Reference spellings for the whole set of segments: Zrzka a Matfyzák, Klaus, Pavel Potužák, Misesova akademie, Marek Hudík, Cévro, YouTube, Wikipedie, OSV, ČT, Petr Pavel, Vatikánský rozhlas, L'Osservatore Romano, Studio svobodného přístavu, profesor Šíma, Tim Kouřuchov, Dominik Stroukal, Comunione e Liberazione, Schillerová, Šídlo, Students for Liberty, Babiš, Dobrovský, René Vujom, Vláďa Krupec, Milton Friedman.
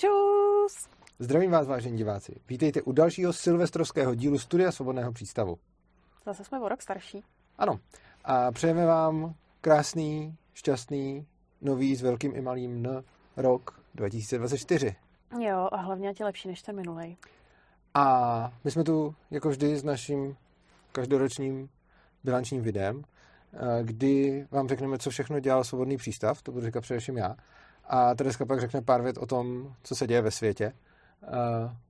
Čus! Zdravím vás, vážení diváci. Vítejte u dalšího silvestrovského dílu Studia svobodného přístavu. Zase jsme o rok starší. Ano. A přejeme vám krásný, šťastný, nový s velkým i malým N rok 2024. Jo, a hlavně ať je lepší než ten minulej. A my jsme tu jako vždy s naším každoročním bilančním videem, kdy vám řekneme, co všechno dělal svobodný přístav, to budu říkat především já, a Terezka pak řekne pár vět o tom, co se děje ve světě.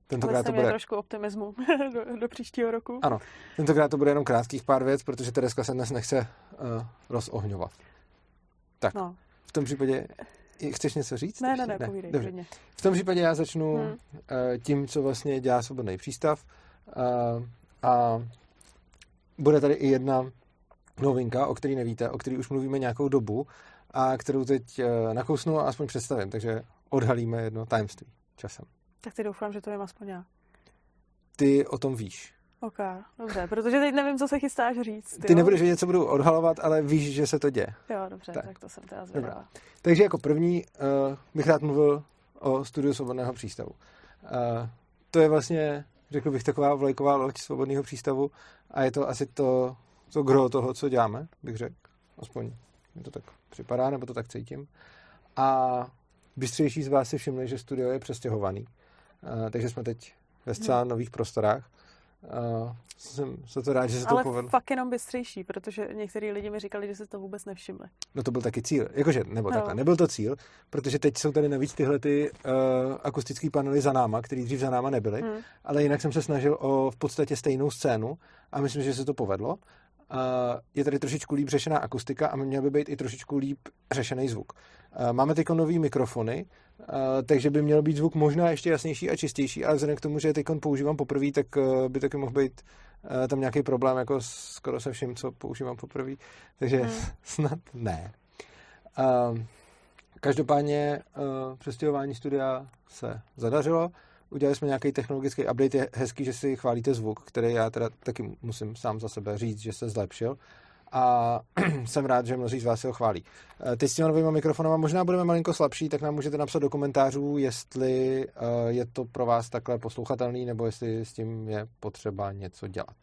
Tentokrát to bude trošku optimismu do příštího roku. Ano, tentokrát to bude jenom krátkých pár věc, protože Terezka se dnes nechce rozohňovat. Tak, no. V tom případě... Chceš něco říct? Ne, povídej. Dobře. V tom případě já začnu tím, co vlastně dělá svobodný přístav. A bude tady i jedna novinka, o který nevíte, o který už mluvíme nějakou dobu a kterou teď nakousnu a aspoň představím. Takže odhalíme jedno tajemství časem. Tak teď doufám, že to vím aspoň já. Ty o tom víš. Ok, dobře, protože teď nevím, co se chystáš říct. Ty nebudeš vědět, co budu odhalovat, ale víš, že se to děje. Jo, dobře, tak to jsem teda zvědala. Takže jako první bych rád mluvil o Studiu svobodného přístavu. To je vlastně, řekl bych, taková vlajková loď svobodného přístavu a je to asi to gro toho, co děláme, bych řekl. Aspoň mi to tak připadá, nebo to tak cítím. A bystřejší z vás si všimli, že studio je přestěhovaný. Takže jsme teď ve zcela nových prostorách. Jsem se to rád, že se to povedlo. Ale fakt jenom bystřejší, protože některý lidi mi říkali, že se to vůbec nevšimli. No to byl taky cíl, nebyl to cíl, protože teď jsou tady navíc tyhle ty akustický panely za náma, který dřív za náma nebyly, ale jinak jsem se snažil o v podstatě stejnou scénu a myslím, že se to povedlo. Je tady trošičku líp řešená akustika a měl by být i trošičku líp řešený zvuk. Máme teď nový mikrofony, takže by měl být zvuk možná ještě jasnější a čistější, ale vzhledem k tomu, že teď používám poprvé, tak by taky mohl být tam nějaký problém, jako skoro se vším, co používám poprvé. Takže snad ne. Každopádně přestěhování studia se zadařilo. Udělali jsme nějaký technologický update. Je hezký, že si chválíte zvuk, který já teda taky musím sám za sebe říct, že se zlepšil. A jsem rád, že mnozí z vás ho chválí. Teď s těma novýma mikrofonama možná budeme malinko slabší, tak nám můžete napsat do komentářů, jestli je to pro vás takhle poslouchatelný, nebo jestli s tím je potřeba něco dělat.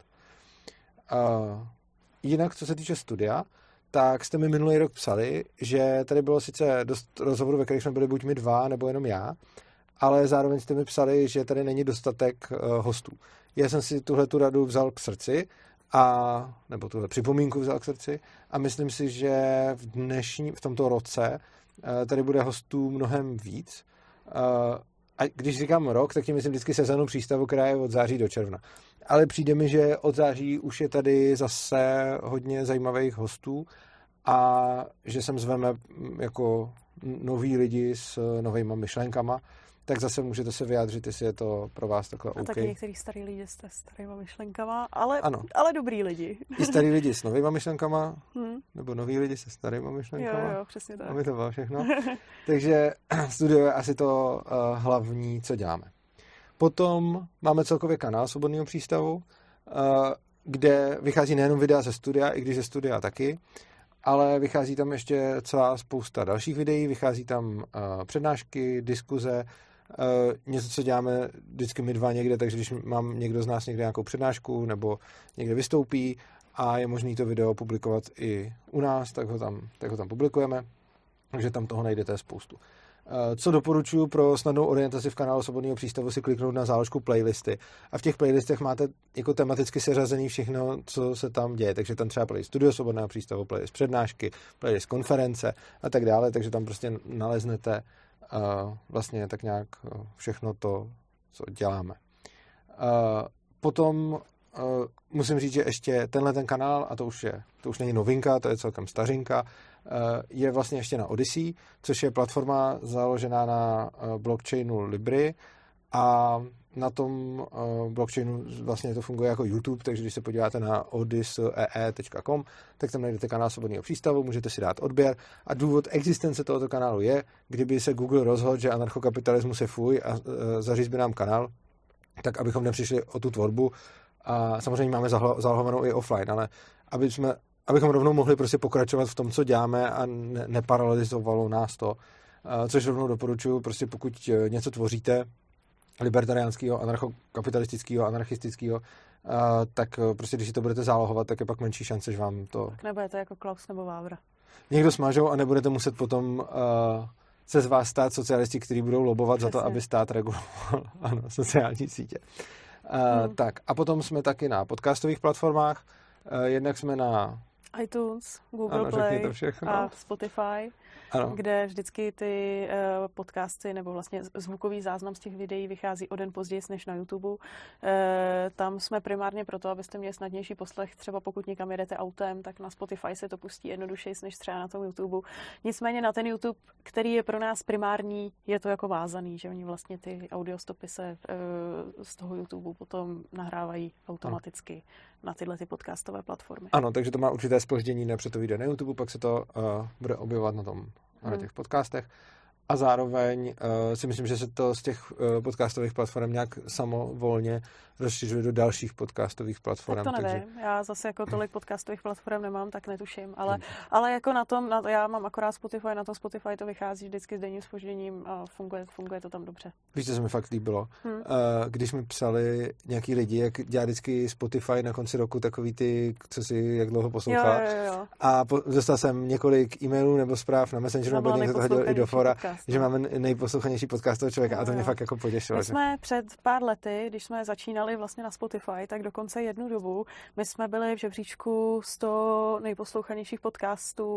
Jinak, co se týče studia, tak jste mi minulý rok psali, že tady bylo sice dost rozhovorů, ve kterých jsme byli buď my dva, nebo jenom já, ale zároveň jste mi psali, že tady není dostatek hostů. Já jsem si tuhletu radu vzal k srdci, nebo tuhle připomínku vzal k srdci a myslím si, že v tomto roce tady bude hostů mnohem víc. A když říkám rok, tak tím myslím vždycky sezonu přístavu, která je od září do června. Ale přijde mi, že od září už je tady zase hodně zajímavých hostů a že sem zveme jako noví lidi s novejma myšlenkama, tak zase můžete se vyjádřit, jestli je to pro vás takhle OK. A taky některý starý lidi s starýma myšlenkama, ale dobrý lidi. I starý lidi s novýma myšlenkama, nebo noví lidi se starýma myšlenkama. Jo, přesně tak. A my to bylo všechno. Takže studio je asi to hlavní, co děláme. Potom máme celkově kanál Svobodného přístavu, kde vychází nejenom videa ze studia, i když ze studia taky, ale vychází tam ještě celá spousta dalších videí, vychází tam přednášky, diskuze, něco, co děláme vždycky my dva někde, takže když mám někdo z nás někde nějakou přednášku nebo někde vystoupí a je možné to video publikovat i u nás, tak ho tam publikujeme, takže tam toho najdete spoustu. Co doporučuji pro snadnou orientaci v kanálu Svobodného přístavu, si kliknout na záložku playlisty. A v těch playlistech máte jako tematicky seřazený všechno, co se tam děje. Takže tam třeba playlist Studio Svobodného přístavu, playlist přednášky, playlist konference a tak dále. Takže tam prostě naleznete vlastně tak nějak všechno to, co děláme. Potom musím říct, že ještě tenhle kanál, a to už není novinka, to je celkem stařinka, je vlastně ještě na Odysee, což je platforma založená na blockchainu Libry a na tom blockchainu vlastně to funguje jako YouTube, takže když se podíváte na odysee.com, tak tam najdete kanál Svobodného přístavu, můžete si dát odběr a důvod existence tohoto kanálu je, kdyby se Google rozhodl, že anarchokapitalismus je fuj a zaříz by nám kanál, tak abychom nepřišli o tu tvorbu a samozřejmě máme zálohovanou i offline, ale abychom rovnou mohli prostě pokračovat v tom, co děláme a neparalizovalo nás to, což rovnou doporučuji, prostě pokud něco tvoříte libertariánského, anarchokapitalistického, anarchistického, tak prostě když si to budete zálohovat, tak je pak menší šance, že vám to... Tak nebudete jako Klaus nebo Vávra. Někdo smažou a nebudete muset potom se z vás stát socialisti, kteří budou lobovat přesně za to, aby stát reguloval ano, sociální sítě. Tak a potom jsme taky na podcastových platformách, jednak jsme na iTunes, Google ano, Play a Spotify, ano, kde vždycky ty podcasty nebo vlastně zvukový záznam z těch videí vychází o den později než na YouTube. Tam jsme primárně proto, abyste měli snadnější poslech, třeba pokud někam jedete autem, tak na Spotify se to pustí jednodušeji než třeba na tom YouTube. Nicméně na ten YouTube, který je pro nás primární, je to jako vázaný, že oni vlastně ty audiostopy se z toho YouTube potom nahrávají automaticky na tyhle ty podcastové platformy. Ano, takže to má určité zpoždění, nepřed to vyjde na YouTube, pak se to bude objevovat na tom, na těch podcastech. A zároveň si myslím, že se to z těch podcastových platform nějak samovolně rozšiřuje do dalších podcastových platform. Tak to nevím, takže... já zase jako tolik podcastových platform nemám, tak netuším, ale jako na tom, já mám akorát Spotify, na tom Spotify to vychází vždycky s denním zpožděním a funguje to tam dobře. Víš, co se mi fakt líbilo? Když mi psali nějaký lidi, jak dělá vždycky Spotify na konci roku takový ty, co si jak dlouho poslouchala. Jo. A dostal jsem několik e-mailů nebo zpráv na Messengeru, nebo někdo to hodil i do fora. Že máme nejposlouchanější podcastového člověka a to mě fakt jako potěšilo. My jsme před pár lety, když jsme začínali vlastně na Spotify, tak dokonce jednu dobu my jsme byli v žebříčku 100 nejposlouchanějších podcastů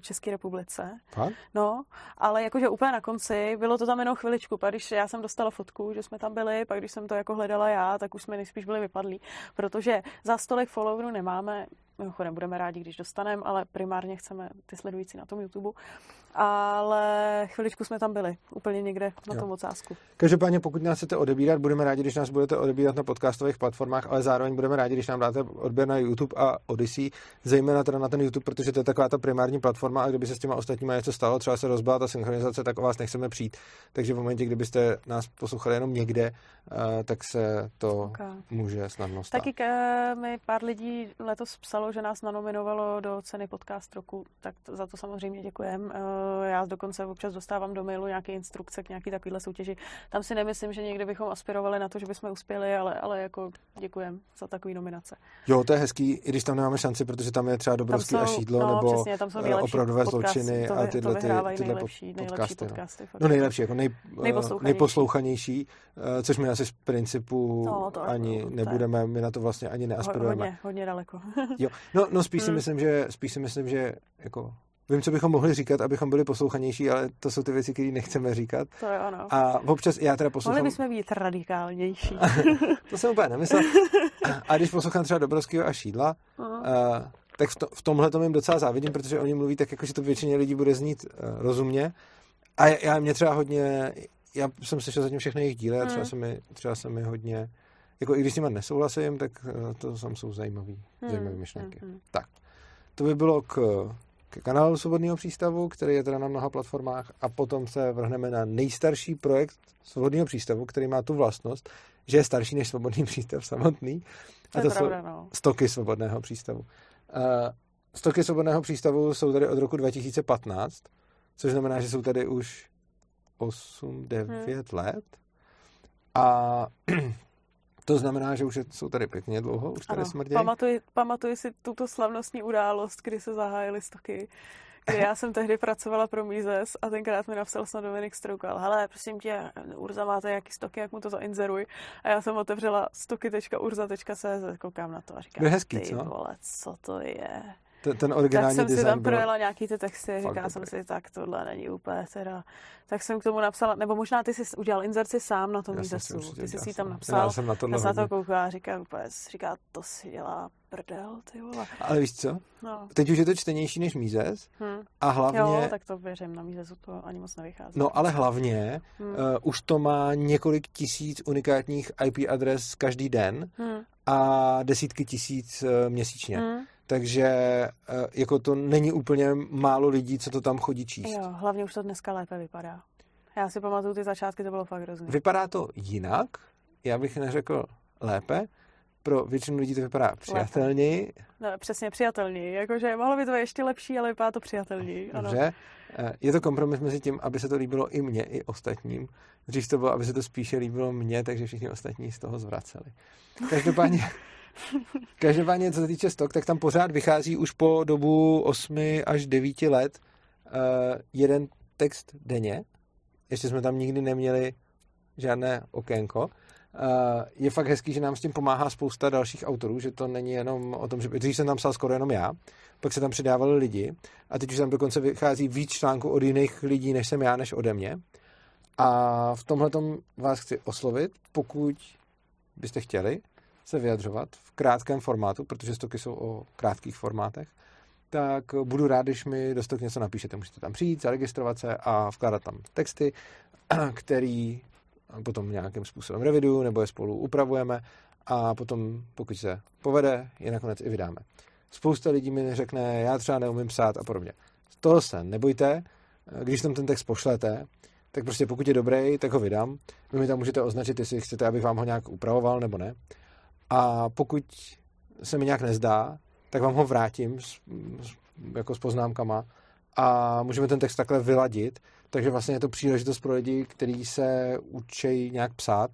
České republice. Ha? No, ale jakože úplně na konci, bylo to tam jenom chviličku, pak když já jsem dostala fotku, že jsme tam byli, pak když jsem to jako hledala já, tak už jsme nejspíš byli vypadlí, protože za 100 followerů nemáme. Mimochodem, budeme rádi, když dostaneme, ale primárně chceme ty sledující na tom YouTube. Ale chviličku jsme tam byli, úplně někde na tom ocásku. Každopádně, pokud nás chcete odebírat, budeme rádi, když nás budete odebírat na podcastových platformách, ale zároveň budeme rádi, když nám dáte odběr na YouTube a Odysee, zejména teda na ten YouTube, protože to je taková ta primární platforma a kdyby se s těma ostatníma něco stalo, třeba se rozbila ta synchronizace, tak o vás nechceme přijít. Takže v momentě, kdybyste nás poslouchali jenom někde, tak se to může snadno stát. Taky mi pár lidí letos psalo, že nás nanominovalo do ceny podcast roku, tak za to samozřejmě děkujem. Já dokonce občas dostávám do mailu nějaké instrukce k nějaké takovéhle soutěži. Tam si nemyslím, že někdy bychom aspirovali na to, že bychom uspěli, ale jako děkujem za takové nominace. Jo, to je hezký, i když tam nemáme šanci, protože tam je třeba Dobrovský a Šídlo, nebo přesně, tam jsou opravdové zločiny a tyhle podcasty. No nejlepší, jako nejposlouchanější, což my asi z principu ani nebudeme, my na to vlastně ani neaspirujeme. Hodně daleko. Jo. No spíš si myslím, že jako vím, co bychom mohli říkat, abychom byli poslouchanější, ale to jsou ty věci, které nechceme říkat. To je ono. A občas já teda poslouchám... Mohli bychom být radikálnější. To jsem úplně nemyslel. A když poslouchám třeba Dobrovského a Šídla, tak v tomhle to jim docela závidím, protože oni mluví tak, jako, že to většině lidí bude znít rozumně. A já jsem slyšel zatím všechny jejich díly a třeba se mi hodně... Jako i když s nima nesouhlasím, tak to tam jsou zajímavé myšlenky. Tak, to by bylo k kanálu Svobodného přístavu, který je teda na mnoha platformách a potom se vrhneme na nejstarší projekt Svobodného přístavu, který má tu vlastnost, že je starší než Svobodný přístav samotný. A to jsou stoky Svobodného přístavu. Stoky Svobodného přístavu jsou tady od roku 2015, což znamená, že jsou tady už 8-9 let. A... To znamená, že už jsou tady pěkně dlouho, už tady smrdějí. Pamatuji si tuto slavnostní událost, kdy se zahájily stoky. Já jsem tehdy pracovala pro Mises a tenkrát mi napsal snad Dominik Stroukal. Hele, prosím tě, Urza, máte jaký stoky, jak mu to zainzeruj. A já jsem otevřela stoky.urza.cz, koukám na to a říkám, ty vole, co to je? Ten originální tak jsem si tam projela nějaký ty texty a říkala jsem si, tak tohle není úplně teda. Tak jsem k tomu napsala, nebo možná ty jsi udělal inzerci sám na tom Misesu. Ty jsi si tam napsal, já jsem na to koukala a říká, to si dělá prdel, ty vole. Ale víš co? No. Teď už je to čtenější než Mises a hlavně... Jo, tak to věřím, na Misesu to ani moc nevychází. No ale hlavně už to má několik tisíc unikátních IP adres každý den a desítky tisíc měsíčně. Takže jako to není úplně málo lidí, co to tam chodí číst. Jo, hlavně už to dneska lépe vypadá. Já si pamatuju, ty začátky to bylo fakt hrozný. Vypadá to jinak, já bych neřekl lépe, pro většinu lidí to vypadá přijatelněji. No, přesně, přijatelněji. Jakože mohlo by to ještě lepší, ale vypadá to přijatelněji. Dobře. Je to kompromis mezi tím, aby se to líbilo i mně, i ostatním. Dřív to bylo, aby se to spíše líbilo mně, takže všichni ostatní z toho zvraceli. Každopádně, co se týče stok, tak tam pořád vychází už po dobu 8 až 9 let jeden text denně. Ještě jsme tam nikdy neměli žádné okénko. Je fakt hezký, že nám s tím pomáhá spousta dalších autorů, že to není jenom o tom, že dřív jsem tam psal skoro jenom já, pak se tam přidávali lidi a teď už tam dokonce vychází víc článků od jiných lidí, než jsem já, než ode mě. A v tomhletom vás chci oslovit, pokud byste chtěli se vyjadřovat v krátkém formátu, protože stoky jsou o krátkých formátech, tak budu rád, když mi do stok něco napíšete. Můžete tam přijít, zaregistrovat se a vkládat tam texty, který potom nějakým způsobem reviduju, nebo je spolu upravujeme a potom, pokud se povede, je nakonec i vydáme. Spousta lidí mi řekne, já třeba neumím psát a podobně. Z toho se nebojte, když tam ten text pošlete, tak prostě pokud je dobrý, tak ho vydám. Vy mi tam můžete označit, jestli chcete, abych vám ho nějak upravoval nebo ne. A pokud se mi nějak nezdá, tak vám ho vrátím jako s poznámkama a můžeme ten text takhle vyladit. Takže vlastně je to příležitost pro lidi, kteří se učí nějak psát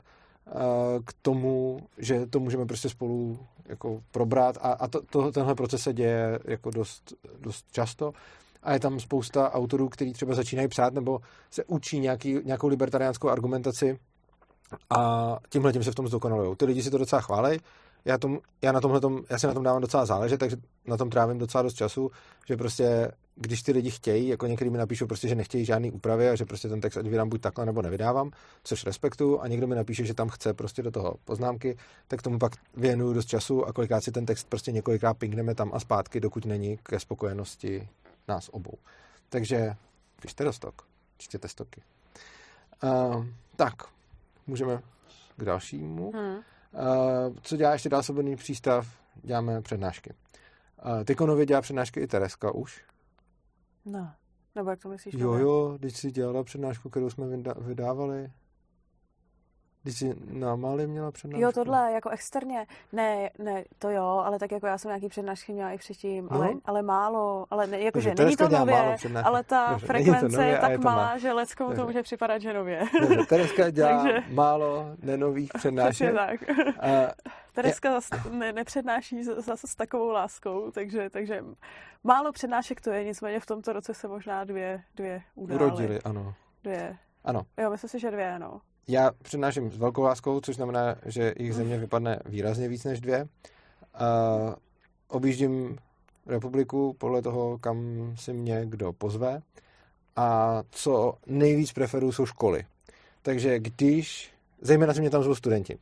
k tomu, že to můžeme prostě spolu jako probrat. A tenhle proces se děje jako dost často. A je tam spousta autorů, kteří třeba začínají psát nebo se učí nějakou libertariánskou argumentaci a tímhletím se v tom zdokonalujou. Ty lidi si to docela chválej. Já si na tom dávám docela záležet, takže na tom trávím docela dost času, že prostě, když ty lidi chtějí, jako někdy mi napíšou prostě, že nechtějí žádný úpravy a že prostě ten text ať vydám buď takhle, nebo nevydávám, což respektuju, a někdo mi napíše, že tam chce prostě do toho poznámky, tak tomu pak věnuju dost času a kolikrát si ten text prostě několikrát pingneme tam a zpátky, dokud není ke spokojenosti nás obou. Takže pište do stok, čtěte stoky. Tak, můžeme k dalšímu. Co dělá ještě dál Svobodný přístav? Děláme přednášky. Teď nově dělá přednášky i Terezka už. No, nebo jak to myslíš? Jo, když si dělala přednášku, kterou jsme vydávali. Když si na Mali měla přednášku. Jo, tohle jako externě. Ne, to jo, ale tak jako já jsem nějaký přednášky měla i předtím, ale málo. Ale jakože není to nově, ale ta frekvence je tak malá, že leckomu to může připadat, že nově. Terezka dělá málo nenových přednášek. Terezka nepřednáší zase s takovou láskou, takže málo přednášek to je, nicméně v tomto roce se možná dvě udály. Urodily, ano. Dvě. Ano. Jo, myslím si, že dvě, ano. Já přednáším s velkou láskou, což znamená, že jich země vypadne výrazně víc než dvě. Objíždím republiku podle toho, kam si mě kdo pozve. A co nejvíc preferuju, jsou školy. Takže zejména se mě tam zvou studenti.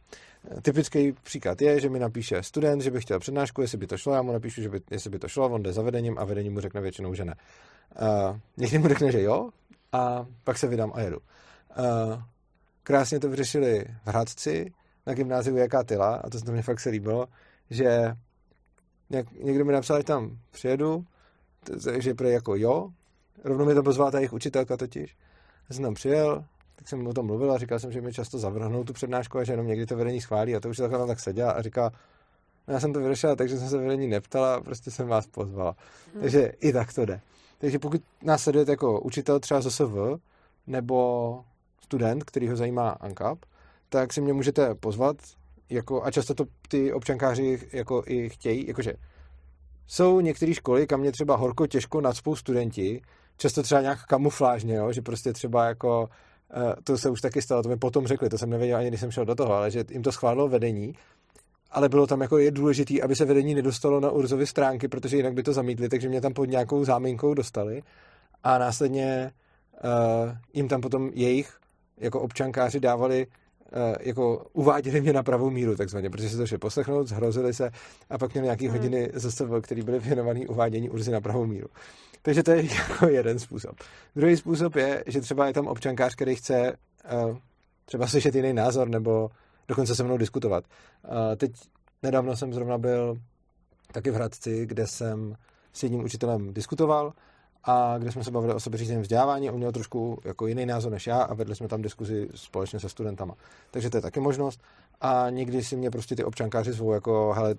Typický příklad je, že mi napíše student, že by chtěl přednášku, jestli by to šlo, já mu napíšu, jestli by to šlo, on jde za vedením a vedení mu řekne většinou, že ne. Někdy mu řekne, že jo, a pak se vydám a jedu. Krásně to vyřešili v Hradci na gymnáziu Jaká Tyla, a to se mě fakt se líbilo, že někdo mi napsal, že tam přijedu, že prý jako jo, rovnou mi to pozvala ta jejich učitelka totiž. Já jsem tam přijel, tak jsem o tom mluvil a říkal jsem, že mi často zavrhnou tu přednášku a že jenom někdy to vedení schválí, a to učitelka tam tak seděla a říká, no já jsem to vyřešila, takže jsem se vedení neptala, prostě jsem vás pozvala. Takže i tak to jde. Takže pokud nás sledujete jako učitel třeba z OSV, nebo student, který ho zajímá ANCAP, tak si mě můžete pozvat, jako, a často to ty občankáři jako i chtějí, jakože jsou některé školy, kam mě třeba horko těžko nacpou studenti, často třeba nějak kamuflážně, jo, že prostě třeba jako, to se už taky stalo, to mi potom řekli, to jsem nevěděl ani, když jsem šel do toho, ale že jim to schválilo vedení, ale bylo tam jako je důležitý, aby se vedení nedostalo na Urzovy stránky, protože jinak by to zamítli, takže mě tam pod nějakou záminkou dostali a následně jim tam potom jejich jako občankáři dávali, jako uváděli mě na pravou míru takzvaně, protože se to šli poslechnout, zhrozili se a pak měli nějaké hodiny zase, které byly věnované uvádění Urzy na pravou míru. Takže to je jako jeden způsob. Druhý způsob je, že třeba je tam občankář, který chce třeba slyšet jiný názor nebo dokonce se mnou diskutovat. Teď nedávno jsem zrovna byl taky v Hradci, kde jsem s jedním učitelem diskutoval a kde jsme se bavili o sebeřízeném vzdělávání. On měl trošku jako jiný názor než já a vedli jsme tam diskuzi společně se studentama. Takže to je taky možnost. A někdy si mě prostě ty občankáři zvou jako, hele,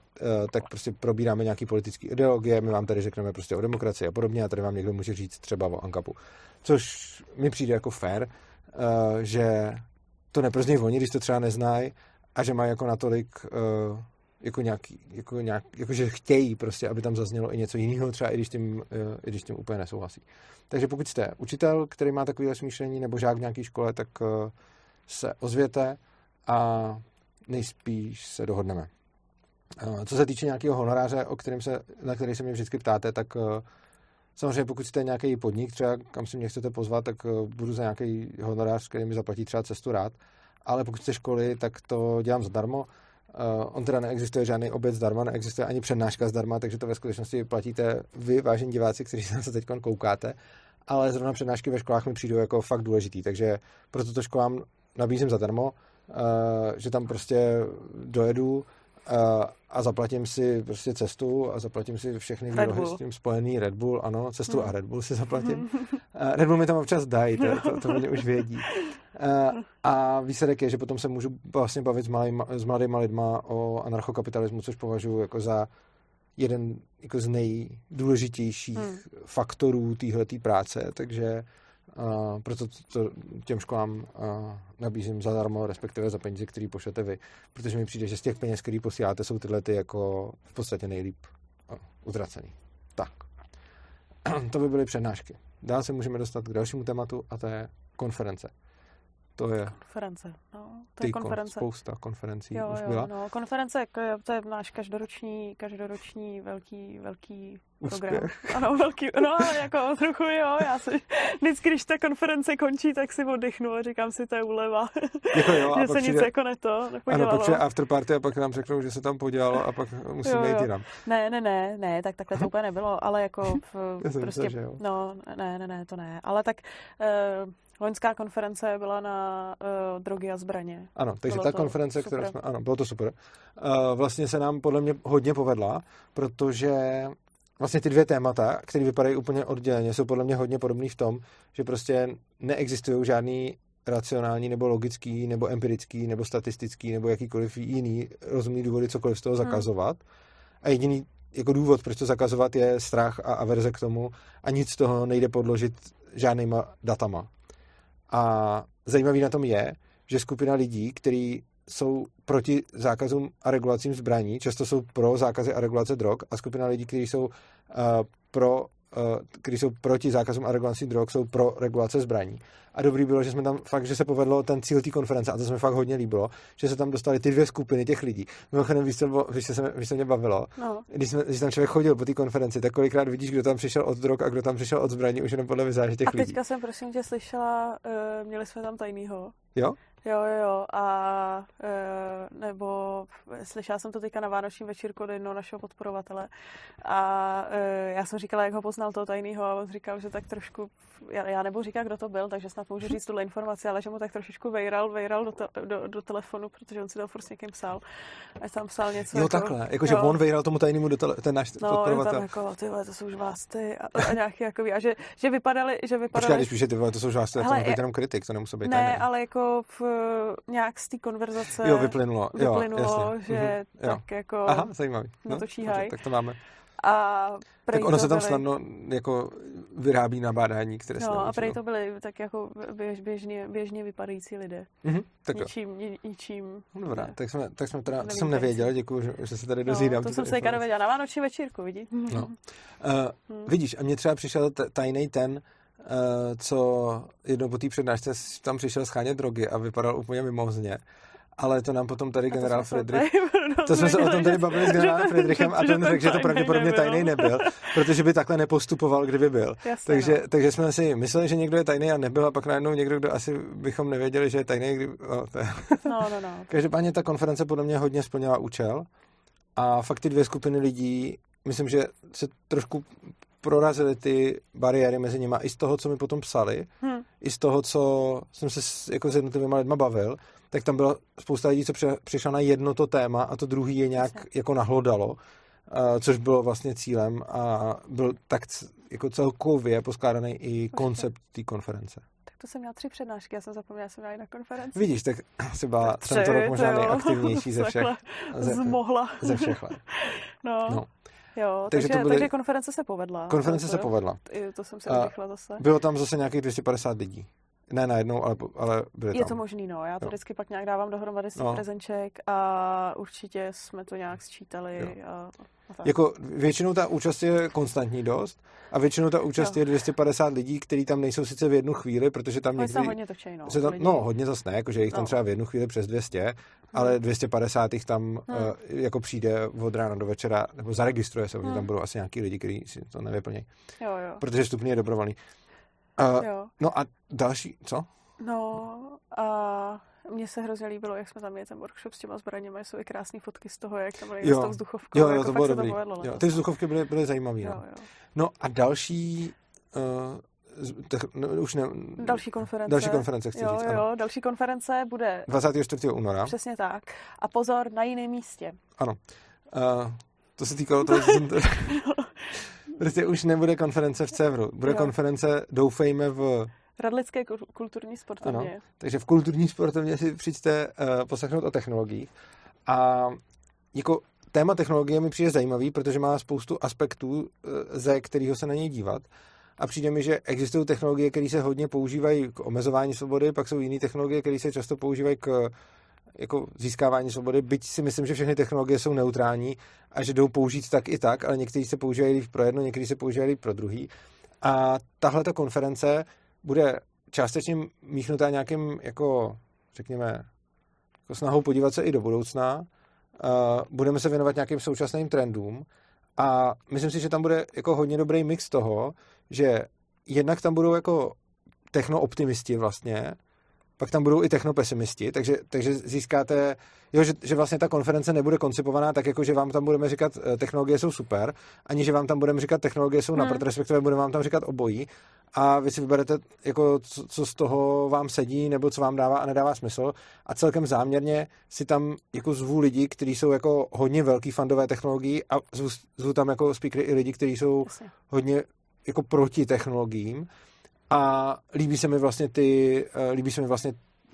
tak prostě probíráme nějaký politický ideologie, my vám tady řekneme prostě o demokracii a podobně a tady vám někdo může říct třeba o ANCAPu. Což mi přijde jako fair, že to neprznějí oni, když to třeba neznají a že mají jako natolik že chtějí prostě, aby tam zaznělo i něco jiného, třeba i když tím úplně nesouhlasí. Takže pokud jste učitel, který má takovýhle smýšlení, nebo žák v nějaké škole, tak se ozvěte a nejspíš se dohodneme. Co se týče nějakého honoráře, na který se mě vždycky ptáte, tak samozřejmě pokud jste nějaký podnik, třeba kam si mě chcete pozvat, tak budu za nějaký honorář, který mi zaplatí třeba cestu rád, ale pokud jste školy, tak to dělám zadarmo. On teda neexistuje žádný oběd zdarma, neexistuje ani přednáška zdarma, takže to ve skutečnosti platíte vy, vážení diváci, kteří se teď koukáte, ale zrovna přednášky ve školách mi přijdou jako fakt důležitý, takže proto to školám nabízím zadarmo, že tam prostě dojedu a zaplatím si prostě cestu a zaplatím si všechny výlohy s tím spojený, Red Bull, ano, cestu a Red Bull si zaplatím. Red Bull mi tam občas dají, to mě už vědí. A výsledek je, že potom se můžu vlastně bavit s mladýma lidma o anarchokapitalismu, což považuji jako za jeden jako z nejdůležitějších faktorů téhletý práce, takže proto to těm školám nabízím zadarmo, respektive za peníze, které pošlete vy, protože mi přijde, že z těch peněz, které posíláte, jsou tyhle ty jako v podstatě nejlíp utracený. Tak. To by byly přednášky. Dál se můžeme dostat k dalšímu tématu a to je konference. To je konference. Spousta konferencí už byla. No, konference, to je náš každoroční velký program. Úspěch. Ano, trochu jo, já si vždycky, když ta konference končí, tak si oddechnu a říkám si, to je úleva. Že se nic jako nepodělalo. Ano, pak je afterparty a pak nám řeknou, že se tam podělalo a pak musíme jít jinam. Ne, tak takhle to úplně nebylo, ale jako ale tak loňská konference byla na drogy a zbraně. Ano, takže bylo ta konference, super. Kterou jsme... Ano, bylo to super. Vlastně se nám podle mě hodně povedla, protože vlastně ty dvě témata, které vypadají úplně odděleně, jsou podle mě hodně podobný v tom, že prostě neexistují žádný racionální nebo logický, nebo empirický, nebo statistický, nebo jakýkoliv jiný rozumný důvody cokoliv z toho zakazovat. A jediný jako důvod, proč to zakazovat, je strach a averze k tomu a nic z toho nejde podložit žádnýma datama. A zajímavý na tom je, že skupina lidí, kteří jsou proti zákazům a regulacím zbraní, často jsou pro zákazy a regulace drog, a skupina lidí, kteří jsou jsou proti zákazům a regulacím drog, jsou pro regulace zbraní. A dobrý bylo, že jsme tam fakt, že se povedlo ten cíl té konference, a to se mi fakt hodně líbilo, že se tam dostaly ty dvě skupiny těch lidí. Mimochodem, víš, se mě bavilo, když tam člověk chodil po té konferenci, tak kolikrát vidíš, kdo tam přišel od drog a kdo tam přišel od zbraní, už jenom podle vizáže těch lidí. A teďka jsem prosím tě slyšela, měli jsme tam tajnýho. Jo. A nebo slyšela jsem to teďka na vánoční večírku od jednoho našeho podporovatele. A já jsem říkala, jak ho poznal toho tajného, a on říkal, že tak trošku, já nebudu říkat, kdo to byl, takže snad můžu říct tuhle informaci, ale že mu tak trošičku vejral do telefonu, protože on si to prostě někým psal. A tam psal něco. Jo, jako, takhle, jakože on vejral tomu tajnému do telefonu, ten náš podporovatel. No, jako, ty vole, to jsou už vlasty a nějaký jakoví, a že vypadali. Počkej, když píše, ty vole, to jsou už vlasty, to je jenom kritik, to nemusí být tajný. Ne, ale jako nějak z té konverzace vyplynulo, jo, že tak jako... Aha, zajímavý. No, to číhají. Tak to máme. A tak ono se tam snadno jako vyrábí nabádání, které se naučilo. No a prej to byly tak jako běžně vypadající lidé. Tak ničím. Dobrá, tak jsme teda, to jsem nevěděl, děkuji, že se tady dozvídám. To jsem se teďka dověděla na vánoční večírku, vidíš? Vidíš, a mně třeba přišel tajnej ten, co jednou po té přednášce tam přišel shánět drogy a vypadal úplně mimozně. Ale to nám potom tady generál Friedrich... To jsme se o tom tady bavili s generálem Friedrichem a ten řekl, že to pravděpodobně tajný nebyl, protože by takhle nepostupoval, kdyby byl. Jasně, takže jsme si mysleli, že někdo je tajný a nebyl, a pak najednou někdo, kdo asi bychom nevěděli, že je tajný. Každopádně ta konference podle mě hodně splnila účel a fakt ty dvě skupiny lidí, myslím, že se trošku prorazily ty bariéry mezi nimi i z toho, co mi potom psali, i z toho, co jsem se jako s jednotlivými lidmi bavil, tak tam byla spousta lidí, co přišla na jedno to téma a to druhý je nějak jako nahlodalo. což bylo vlastně cílem a byl tak jako celkově poskládaný i koncept té konference. Tak to jsem měla 3 přednášky, já jsem zapomněla, že jsem měla i na konferenci. Vidíš, tak asi byla tento rok možná nejaktivnější ze všech. No. Jo, takže konference se povedla. Konference se povedla. To jsem se rychle zase. Bylo tam zase nějakých 250 lidí. Ne najednou, ale byly tam. Je to možný, no. Já to vždycky pak nějak dávám dohromady si prezenček a určitě jsme to nějak sčítali. A tak. Jako většinou ta účast je konstantní dost a většinou ta účast je 250 lidí, kteří tam nejsou sice v jednu chvíli, protože tam někdy... hodně točej, no. Se tam, no, hodně zas ne, jakože jich tam třeba v jednu chvíli přes 200, ale 250 jich tam jako přijde od rána do večera, nebo zaregistruje se, oni tam budou asi nějaký lidi, kteří si to nevyplnějí. Jo. Protože vstupný je dobrovolný. No a další, co? No a mně se hrozně líbilo, jak jsme tam měli ten workshop s těma zbraněmi, jsou i krásné fotky z toho, jak tam byly s tou vzduchovkou. Jo, jako to bylo dobrý. Jo, ty vzduchovky byly zajímavé. No. No a další... Další konference chci říct. Ano. Další konference bude... 24. února. Přesně tak. A pozor, na jiném místě. Ano. To se týkalo toho... Prostě už nebude konference v Cévru. Bude konference, doufejme, v... Radlické kulturní sportovně. Ano, takže v kulturní sportovně si přijďte poslechnout o technologiích. A jako téma technologie mi přijde zajímavý, protože má spoustu aspektů, ze kterého se na něj dívat. A přijde mi, že existují technologie, které se hodně používají k omezování svobody, pak jsou jiné technologie, které se často používají k jako získávání svobody, byť si myslím, že všechny technologie jsou neutrální a že jdou použít tak i tak, ale někteří se používají líp pro jedno, někteří se používají líp pro druhý. A tahleta konference bude částečně míchnutá nějakým, jako řekněme, jako snahou podívat se i do budoucna. Budeme se věnovat nějakým současným trendům a myslím si, že tam bude jako hodně dobrý mix toho, že jednak tam budou jako technooptimisti vlastně, pak tam budou i technopesimisti, takže získáte, že vlastně ta konference nebude koncipovaná tak, jako že vám tam budeme říkat, technologie jsou super, ani že vám tam budeme říkat, technologie jsou napřed, respektive budeme vám tam říkat obojí a vy si vyberete, jako, co z toho vám sedí, nebo co vám dává a nedává smysl a celkem záměrně si tam jako zvu lidi, kteří jsou jako hodně velký fandové technologií a zvu tam jako speakery i lidi, kteří jsou hodně jako proti technologiím. A líbí se mi vlastně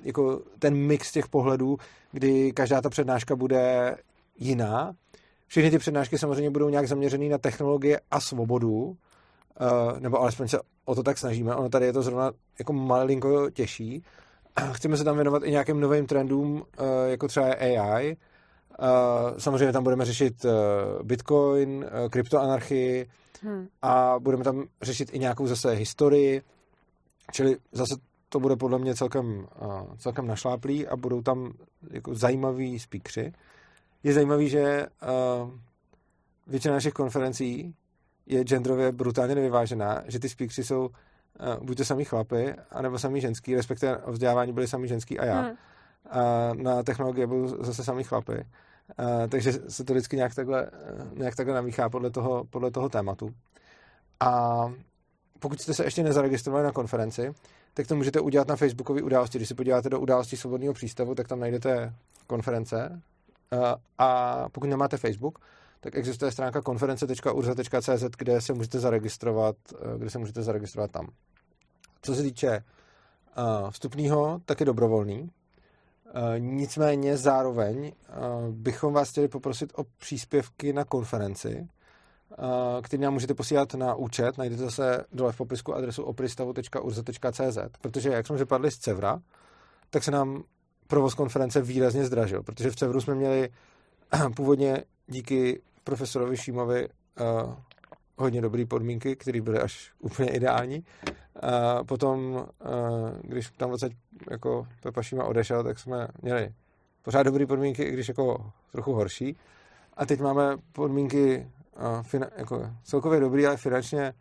jako ten mix těch pohledů, kdy každá ta přednáška bude jiná. Všechny ty přednášky samozřejmě budou nějak zaměřený na technologie a svobodu, nebo alespoň se o to tak snažíme. Ono tady je to zrovna jako malinko těžší. Chceme se tam věnovat i nějakým novým trendům, jako třeba AI. Samozřejmě tam budeme řešit Bitcoin, kryptoanarchii a budeme tam řešit i nějakou zase historii. Čili zase to bude podle mě celkem našláplý a budou tam jako zajímaví speakři. Je zajímavý, že většina našich konferencí je genderově brutálně nevyvážená, že ty speakři jsou buď to samý chlapy, anebo samý ženský, respektive o vzdělávání byli samý ženský a já. A na technologie budou zase samý chlapy. Takže se to vždycky nějak takhle namíchá podle toho tématu. A pokud jste se ještě nezaregistrovali na konferenci, tak to můžete udělat na facebookové události. Když se podíváte do událostí Svobodného přístavu, tak tam najdete konference. A pokud nemáte Facebook, tak existuje stránka konference.urza.cz, kde se můžete zaregistrovat tam. Co se týče vstupního, tak je dobrovolný. Nicméně zároveň bychom vás chtěli poprosit o příspěvky na konferenci, který nám můžete posílat na účet, najdete zase dole v popisku adresu opristavu.urza.cz, protože jak jsme vypadli z Cevra, tak se nám provoz konference výrazně zdražil, protože v Cevru jsme měli původně díky profesorovi Šímovi hodně dobré podmínky, které byly až úplně ideální. Potom, když tam odsaď jako Pepa Šíma odešel, tak jsme měli pořád dobré podmínky, i když jako trochu horší. A teď máme podmínky jako celkově dobrý, ale finančně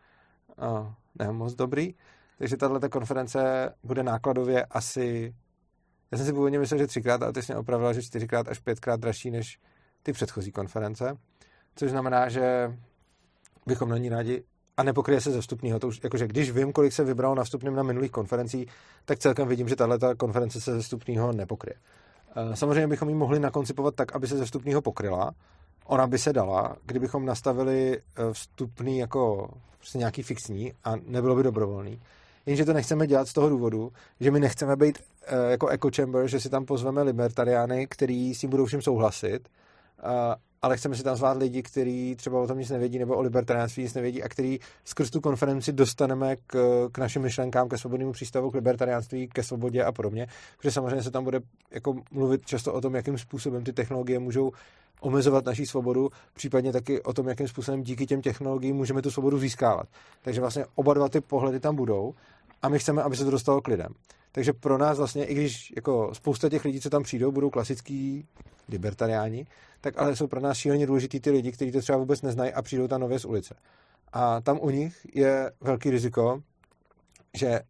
ne moc dobrý. Takže tato konference bude nákladově asi, já jsem si původně myslel, že 3x, ale teď jsem opravila, že 4x až 5x dražší než ty předchozí konference. Což znamená, že bychom na ní rádi a nepokryje se ze vstupního. To už, jakože když vím, kolik se vybralo na vstupním na minulých konferencích, tak celkem vidím, že tato konference se ze vstupního nepokryje. Samozřejmě bychom ji mohli nakoncipovat tak, aby se ze vstupního pokryla, Ona by se dala, kdybychom nastavili vstupný jako prostě nějaký fixní a nebylo by dobrovolný. Jenže to nechceme dělat z toho důvodu, že my nechceme být jako echo chamber, že si tam pozveme libertariány, kteří s tím budou všem souhlasit, ale chceme si tam zvát lidi, kteří třeba o tom nic nevědí nebo o libertariánství nic nevědí a který skrz tu konferenci dostaneme k našim myšlenkám, ke svobodnému přístavu, k libertariánství, ke svobodě a podobně. Protože samozřejmě se tam bude jako mluvit často o tom, jakým způsobem ty technologie můžou omezovat naší svobodu, případně taky o tom, jakým způsobem díky těm technologiím můžeme tu svobodu získávat. Takže vlastně oba dva ty pohledy tam budou a my chceme, aby se to dostalo k lidem. Takže pro nás vlastně, i když jako spousta těch lidí, co tam přijdou, budou klasický libertariáni, tak ale jsou pro nás šíleně důležitý ty lidi, kteří to třeba vůbec neznají a přijdou tam nově z ulice. A tam u nich je velký riziko, že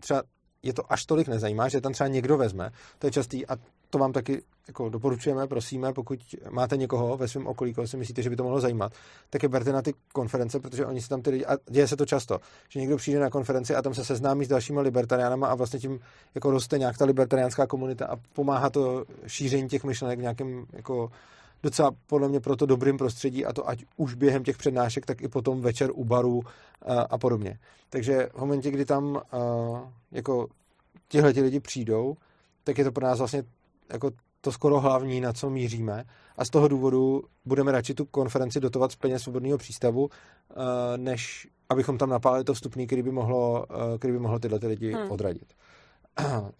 třeba je to až tolik nezajímá, že tam třeba někdo vezme. To je častý a to vám taky jako doporučujeme, prosíme, pokud máte někoho ve svém okolí, koho si myslíte, že by to mohlo zajímat, tak je berte na ty konference, protože oni se tam ty lidi, a děje se to často, že někdo přijde na konferenci a tam se seznámí s dalšíma libertariánama a vlastně tím jako roste nějak ta libertariánská komunita a pomáhá to šíření těch myšlenek v nějakém jako docela podle mě proto dobrým prostředí, a to ať už během těch přednášek, tak i potom večer u baru a podobně. Takže v momentě, kdy tam jako tihleti lidi přijdou, tak je to pro nás vlastně jako to skoro hlavní, na co míříme. A z toho důvodu budeme radši tu konferenci dotovat z peněz svobodného přístavu, než abychom tam napálili to vstupný, který by mohlo tyhle ty lidi odradit.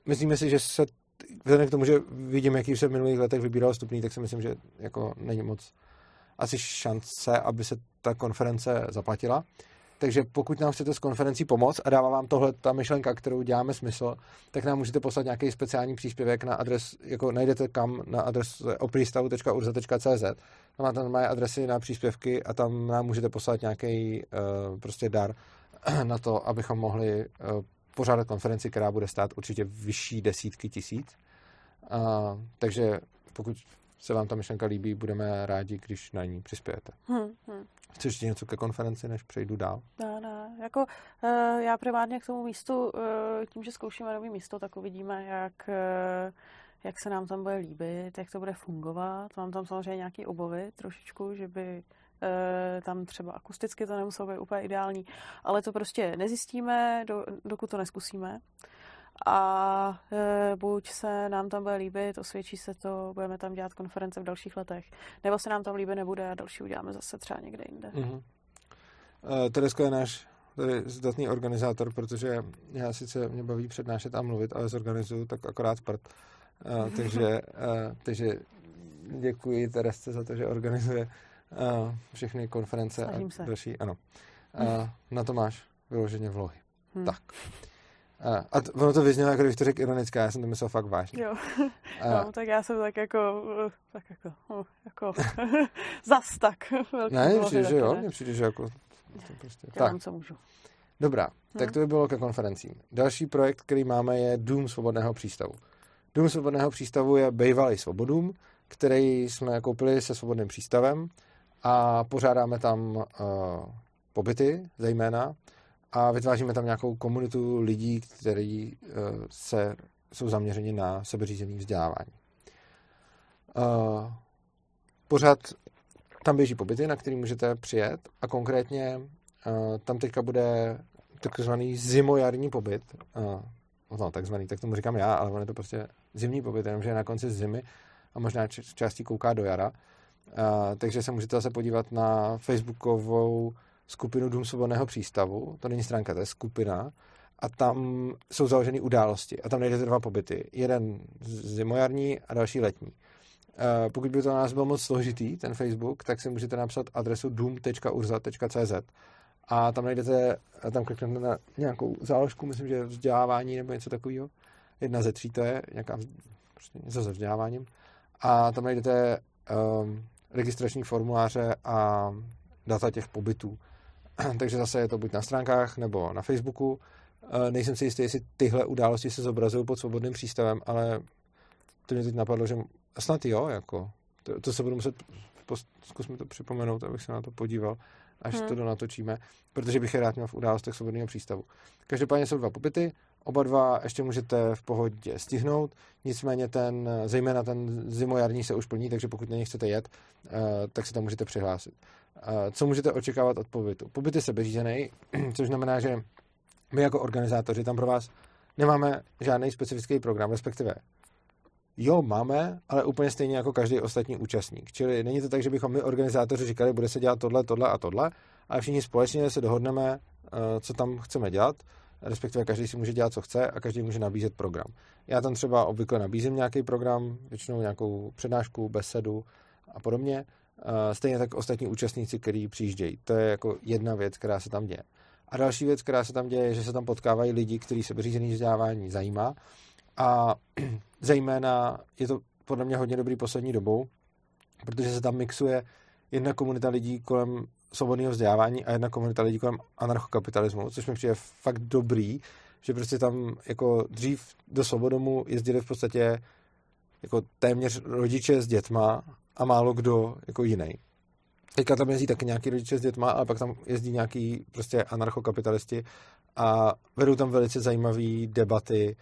Myslíme si, že se vzhledem k tomu, že vidím, jaký se v minulých letech vybíral vstupný, tak si myslím, že jako není moc asi šance, aby se ta konference zaplatila. Takže pokud nám chcete s konferencí pomoct a dává vám tohle ta myšlenka, kterou děláme smysl, tak nám můžete poslat nějaký speciální příspěvek na adres, jako najdete kam, na adres opristavu.urza.cz. Tam máte normální adresy na příspěvky a tam nám můžete poslat nějaký prostě dar na to, abychom mohli pořádat konferenci, která bude stát určitě vyšší desítky tisíc. Takže pokud se vám ta myšlenka líbí, budeme rádi, když na ní přispějete. Chceš ti něco ke konferenci, než přejdu dál? Ne. Jako, já primárně k tomu místu, tím, že zkoušíme nový místo, tak uvidíme, jak se nám tam bude líbit, jak to bude fungovat. Mám tam samozřejmě nějaké obavy trošičku, že by tam třeba akusticky to nemuselo být úplně ideální, ale to prostě nezjistíme, dokud to neskusíme. A buď se nám tam bude líbit, osvědčí se to, budeme tam dělat konference v dalších letech, nebo se nám tam líbit nebude a další uděláme zase třeba někde jinde. Mm-hmm. Terezko je náš tady zdatný organizátor, protože já sice mě baví přednášet a mluvit, ale zorganizuju tak akorát prd. Takže děkuji Terezce za to, že organizuje všechny konference a další. Ano. Na to máš vyloženě vlohy. Tak. A ono to vyznělo, jako když to řekl ironicky, já jsem to myslel fakt vážně. Jo, no, tak já jsem tak jako zas tak velký. Ne, mně přijde, že jo, mně přijde, že jako to prostě. Dělám, tak, co můžu. Dobrá, tak to by bylo ke konferencím. Další projekt, který máme, je Dům svobodného přístavu. Dům svobodného přístavu je bývalý Svobodům, který jsme koupili se Svobodným přístavem a pořádáme tam pobyty, zejména, a vytváříme tam nějakou komunitu lidí, kteří jsou zaměřeni na sebeřízené vzdělávání. Pořád tam běží pobyty, na který můžete přijet, a konkrétně tam teďka bude takzvaný zimojarní pobyt. No, takzvaný, tak tomu říkám já, ale on je to prostě zimní pobyt, jenomže je na konci zimy a možná částí kouká do jara. Takže se můžete zase podívat na facebookovou skupinu Dům svobodného přístavu, to není stránka, to je skupina, a tam jsou založeny události a tam najdete 2 pobyty, jeden zimojarní a další letní. Pokud by to na nás bylo moc složitý, ten Facebook, tak si můžete napsat adresu dům.urza.cz a tam najdete, tam kliknete na nějakou záložku, myslím, že vzdělávání nebo něco takového, 1 ze 3 to je, nějaká prostě něco se vzděláváním, a tam najdete registrační formuláře a data těch pobytů. Takže zase je to buď na stránkách, nebo na Facebooku. Nejsem si jistý, jestli tyhle události se zobrazují pod Svobodným přístavem, ale to mě teď napadlo, že snad jo, jako. To se budu muset, zkusme to připomenout, abych se na to podíval, až to donatočíme, protože bych je rád měl v událostech Svobodného přístavu. Každopádně jsou 2 pobyty, Oba dva ještě můžete v pohodě stihnout, nicméně zejména ten zimojarní se už plní, takže pokud na něj chcete jet, tak se tam můžete přihlásit. Co můžete očekávat od pobytu? Pobyt je sebeřízený, což znamená, že my jako organizátoři tam pro vás nemáme žádný specifický program, respektive jo, máme, ale úplně stejně jako každý ostatní účastník. Čili není to tak, že bychom my organizátoři říkali, bude se dělat tohle, tohle a tohle, ale všichni společně se dohodneme, co tam chceme dělat, respektive každý si může dělat, co chce a každý může nabízet program. Já tam třeba obvykle nabízím nějaký program, většinou nějakou přednášku, besedu a podobně. Stejně tak ostatní účastníci, kteří přijíždějí. To je jako jedna věc, která se tam děje. A další věc, která se tam děje, je, že se tam potkávají lidi, kteří sebeřízený vzdělávání zajímá. A zejména je to podle mě hodně dobrý poslední dobou, protože se tam mixuje jedna komunita lidí kolem svobodného vzdělávání a jedna komunita lidí kolem anarchokapitalismu, což mi přijde fakt dobrý, že prostě tam jako dřív do Svobodomu jezdili v podstatě jako téměř rodiče s dětma a málo kdo jako jiný. Teďka tam jezdí taky nějaký rodiče s dětma, ale pak tam jezdí nějaký prostě anarchokapitalisti a vedou tam velice zajímavé debaty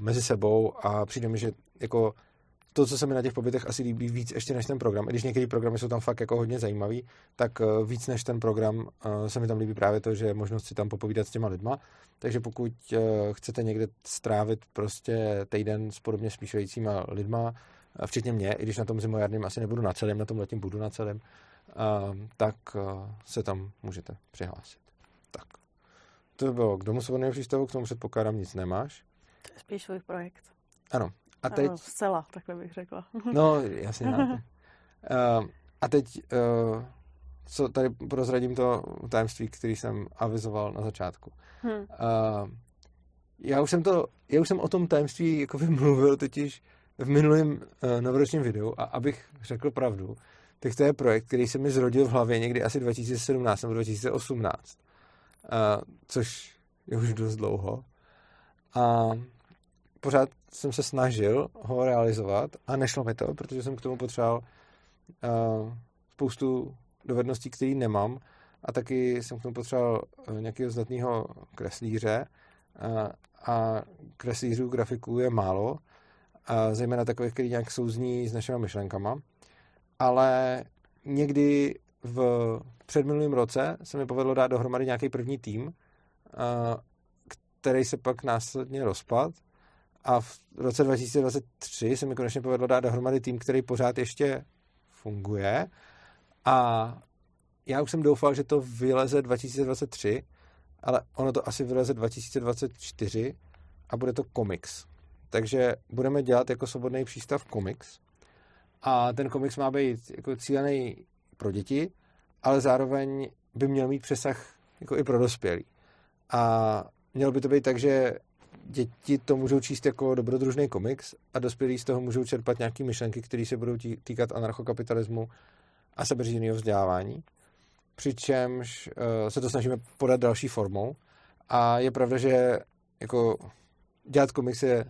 mezi sebou a přijde mi, že jako to, co se mi na těch pobytech asi líbí víc ještě než ten program, i když některé programy jsou tam fakt jako hodně zajímavý, tak víc než ten program se mi tam líbí právě to, že je možnost si tam popovídat s těma lidma, takže pokud chcete někde strávit prostě týden s podobně smýšlejícíma lidma, včetně mě, i když na tom zimojarným asi nebudu na celém, na tom letním budu na celém, tak se tam můžete přihlásit. Tak. To by bylo k Domu svobodného přístavu, k tomu předpokládám nic nemáš. To je spíš svůj projekt. Ano. A teď... Ano, zcela, takhle bych řekla. No, jasně. A teď, co tady prozradím to tajemství, který jsem avizoval na začátku. Já už jsem o tom tajemství jako mluvil totiž v minulém novoročním videu a abych řekl pravdu, tak to je projekt, který se mi zrodil v hlavě někdy asi 2017 nebo 2018, což je už dost dlouho. A pořád jsem se snažil ho realizovat a nešlo mi to, protože jsem k tomu potřeboval spoustu dovedností, které nemám a taky jsem k tomu potřeboval nějakého zdatného kreslíře a kreslířů, grafiků je málo, a zejména takových, který nějak souzní s našimi myšlenkama, ale někdy v předminulém roce se mi povedlo dát dohromady nějaký první tým, který se pak následně rozpadl. A v roce 2023 se mi konečně povedlo dát dohromady tým, který pořád ještě funguje. A já už jsem doufal, že to vyleze 2023, ale ono to asi vyleze 2024 a bude to komiks. Takže budeme dělat jako Svobodný přístav komiks. A ten komiks má být jako cílený pro děti, ale zároveň by měl mít přesah jako i pro dospělí. A mělo by to být tak, že děti to můžou číst jako dobrodružný komiks a dospělí z toho můžou čerpat nějaké myšlenky, které se budou týkat anarchokapitalismu a sebeřízeného vzdělávání. Přičemž se to snažíme podat další formou. A je pravda, že jako dělat komiks je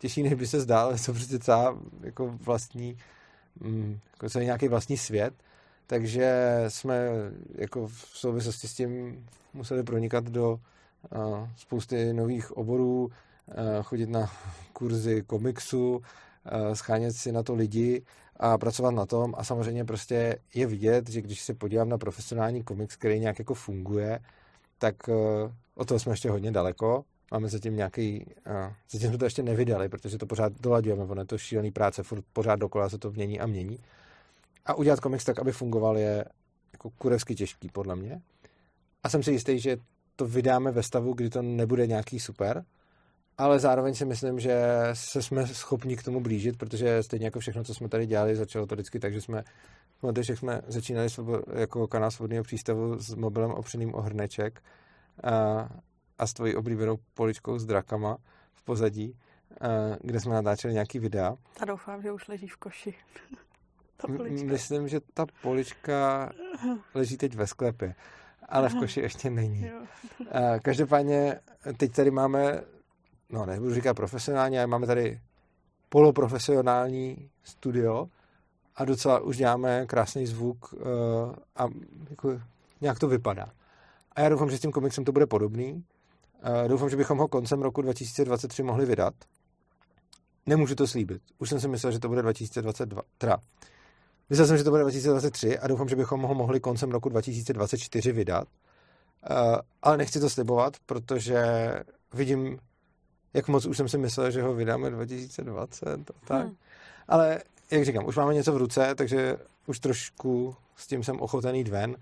těžší, než by se zdál, ale to prostě celá jako vlastní, jako celý nějaký vlastní svět. Takže jsme jako v souvislosti s tím museli pronikat do spousty nových oborů, chodit na kurzy komiksu, schánět si na to lidi a pracovat na tom a samozřejmě prostě je vidět, že když se podívám na profesionální komiks, který nějak jako funguje, tak od toho jsme ještě hodně daleko. Máme zatím nějaký, zatím jsme to ještě nevydali, protože to pořád dolaďujeme, ono je to šílený práce, furt pořád dokola se to mění a mění. A udělat komiks tak, aby fungoval, je jako kurevsky těžký podle mě. A jsem si jistý, že to vydáme ve stavu, kdy to nebude nějaký super, ale zároveň si myslím, že se jsme schopni k tomu blížit, protože stejně jako všechno, co jsme tady dělali, začalo to vždycky tak, že jsme začínali jako kanál Svobodného přístavu s mobilem opřeným o hrneček a s tvojí oblíbenou poličkou s drakama v pozadí, kde jsme natáčeli nějaký videa. A doufám, že už leží v koši. Myslím, že ta polička leží teď ve sklepě. Ale v koši ještě není. Každopádně teď tady máme, no nebudu říkat profesionální, ale máme tady poloprofesionální studio a docela už děláme krásný zvuk a jako nějak to vypadá. A já doufám, že s tím komiksem to bude podobný Doufám, že bychom ho koncem roku 2023 mohli vydat. Nemůžu to slíbit. Už jsem si myslel, že to bude 2022. Myslel jsem, že to bude 2023 a doufám, že bychom ho mohli koncem roku 2024 vydat. Ale nechci to slibovat, protože vidím, jak moc už jsem si myslel, že ho vydáme 2020 a tak. Ale jak říkám, už máme něco v ruce, takže už trošku s tím jsem ochoten jít ven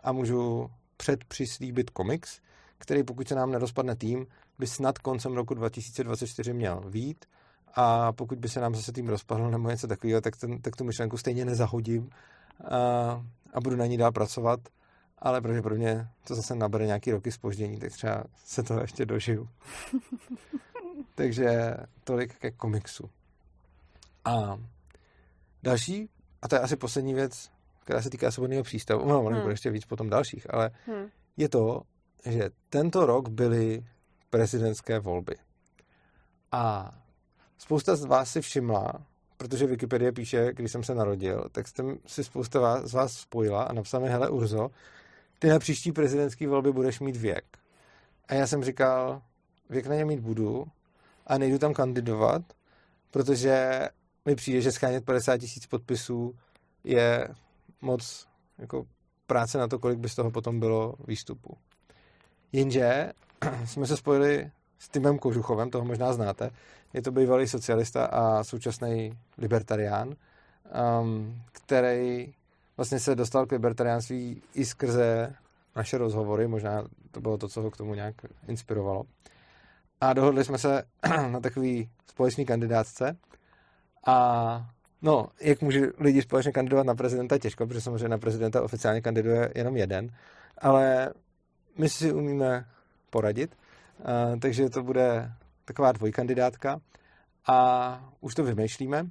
a můžu předpřislíbit komiks, který pokud se nám nerozpadne tým, by snad koncem roku 2024 měl vyjít. A pokud by se nám zase tým rozpadl nebo něco takového, tak tu myšlenku stejně nezahodím a budu na ní dál pracovat, ale pravděpodobně to zase nabere nějaký roky zpoždění, tak třeba se to ještě dožiju. Takže tolik ke komiksu. A další, a to je asi poslední věc, která se týká svobodného přístavu, ono bude ještě víc potom dalších, ale je to, že tento rok byly prezidentské volby. A spousta z vás si všimla, protože Wikipedie píše, když jsem se narodil, tak jsem si spousta z vás spojila a napsala mi, hele Urzo, ty na příští prezidentské volby budeš mít věk. A já jsem říkal, věk na ně mít budu a nejdu tam kandidovat, protože mi přijde, že shánět 50 000 podpisů je moc jako práce na to, kolik by z toho potom bylo výstupu. Jenže jsme se spojili s Timem Kouřuchovem, toho možná znáte. Je to bývalý socialista a současný libertarián, který vlastně se dostal k libertariánství i skrze naše rozhovory, možná to bylo to, co ho k tomu nějak inspirovalo. A dohodli jsme se na takový společný kandidátce a no, jak může lidi společně kandidovat na prezidenta, těžko, protože samozřejmě na prezidenta oficiálně kandiduje jenom jeden, ale my si umíme poradit. Takže to bude taková dvojkandidátka a už to vymýšlíme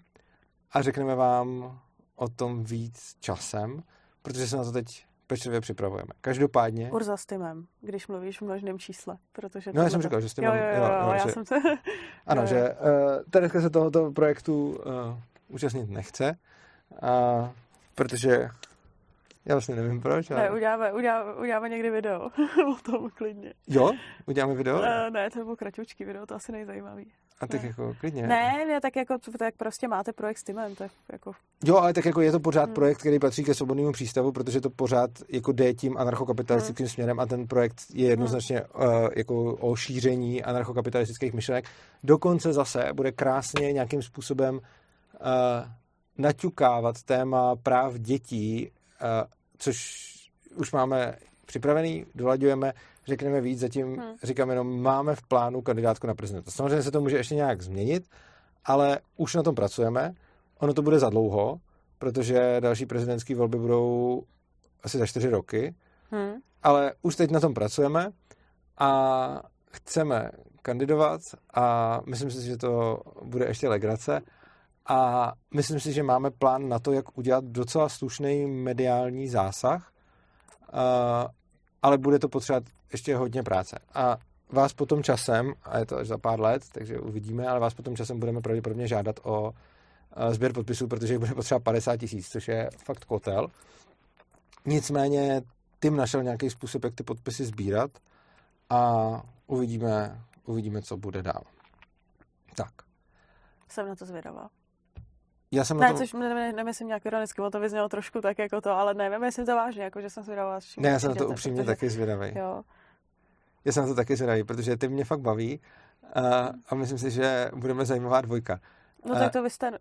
a řekneme vám o tom víc časem, protože se na to teď pečlivě připravujeme. Každopádně... Urza s Timem, když mluvíš v množném čísle, protože... No, já jsem říkal, že s Timem... Ano, že Terezka se tohoto projektu účastnit nechce, protože... Já vlastně nevím proč, ale... Ne, uděláme někdy video o tom klidně. Jo? Uděláme video? Ne, to bylo kratučký video, to asi nejzajímavý. A tak ne. Jako klidně. Ne, tak jako tak prostě máte projekt s Timem, tak jako... Jo, ale tak jako je to pořád projekt, který patří ke svobodnému přístavu, protože to pořád jako jde tím anarchokapitalistickým směrem a ten projekt je jednoznačně jako o šíření anarchokapitalistických myšlenek. Dokonce zase bude krásně nějakým způsobem naťukávat téma práv dětí, což už máme připravený, dolaďujeme, řekneme víc, zatím říkám jenom, máme v plánu kandidátku na prezidenta. Samozřejmě se to může ještě nějak změnit, ale už na tom pracujeme. Ono to bude za dlouho, protože další prezidentské volby budou asi za 4 roky, ale už teď na tom pracujeme a chceme kandidovat a myslím si, že to bude ještě legrace. A myslím si, že máme plán na to, jak udělat docela slušný mediální zásah, ale bude to potřebovat ještě hodně práce. A vás potom časem, a je to až za pár let, takže uvidíme, ale vás potom časem budeme pravděpodobně žádat o sběr podpisů, protože jich bude potřeba 50 000, což je fakt kotel. Nicméně Tim našel nějaký způsob, jak ty podpisy sbírat a uvidíme, co bude dál. Tak. Jsem na to zvědavá. Já jsem na to... což nemyslím nějak ironicky, to vyznělo trošku tak jako to, ale nevím, myslím to vážně, jako že jsem zvědavá. Ne, já jsem na to upřímně taky zvědavý. Jo. Já jsem na to taky zvědavý, protože ty mě fakt baví a myslím si, že budeme zajímavá dvojka. No tak to vy jste.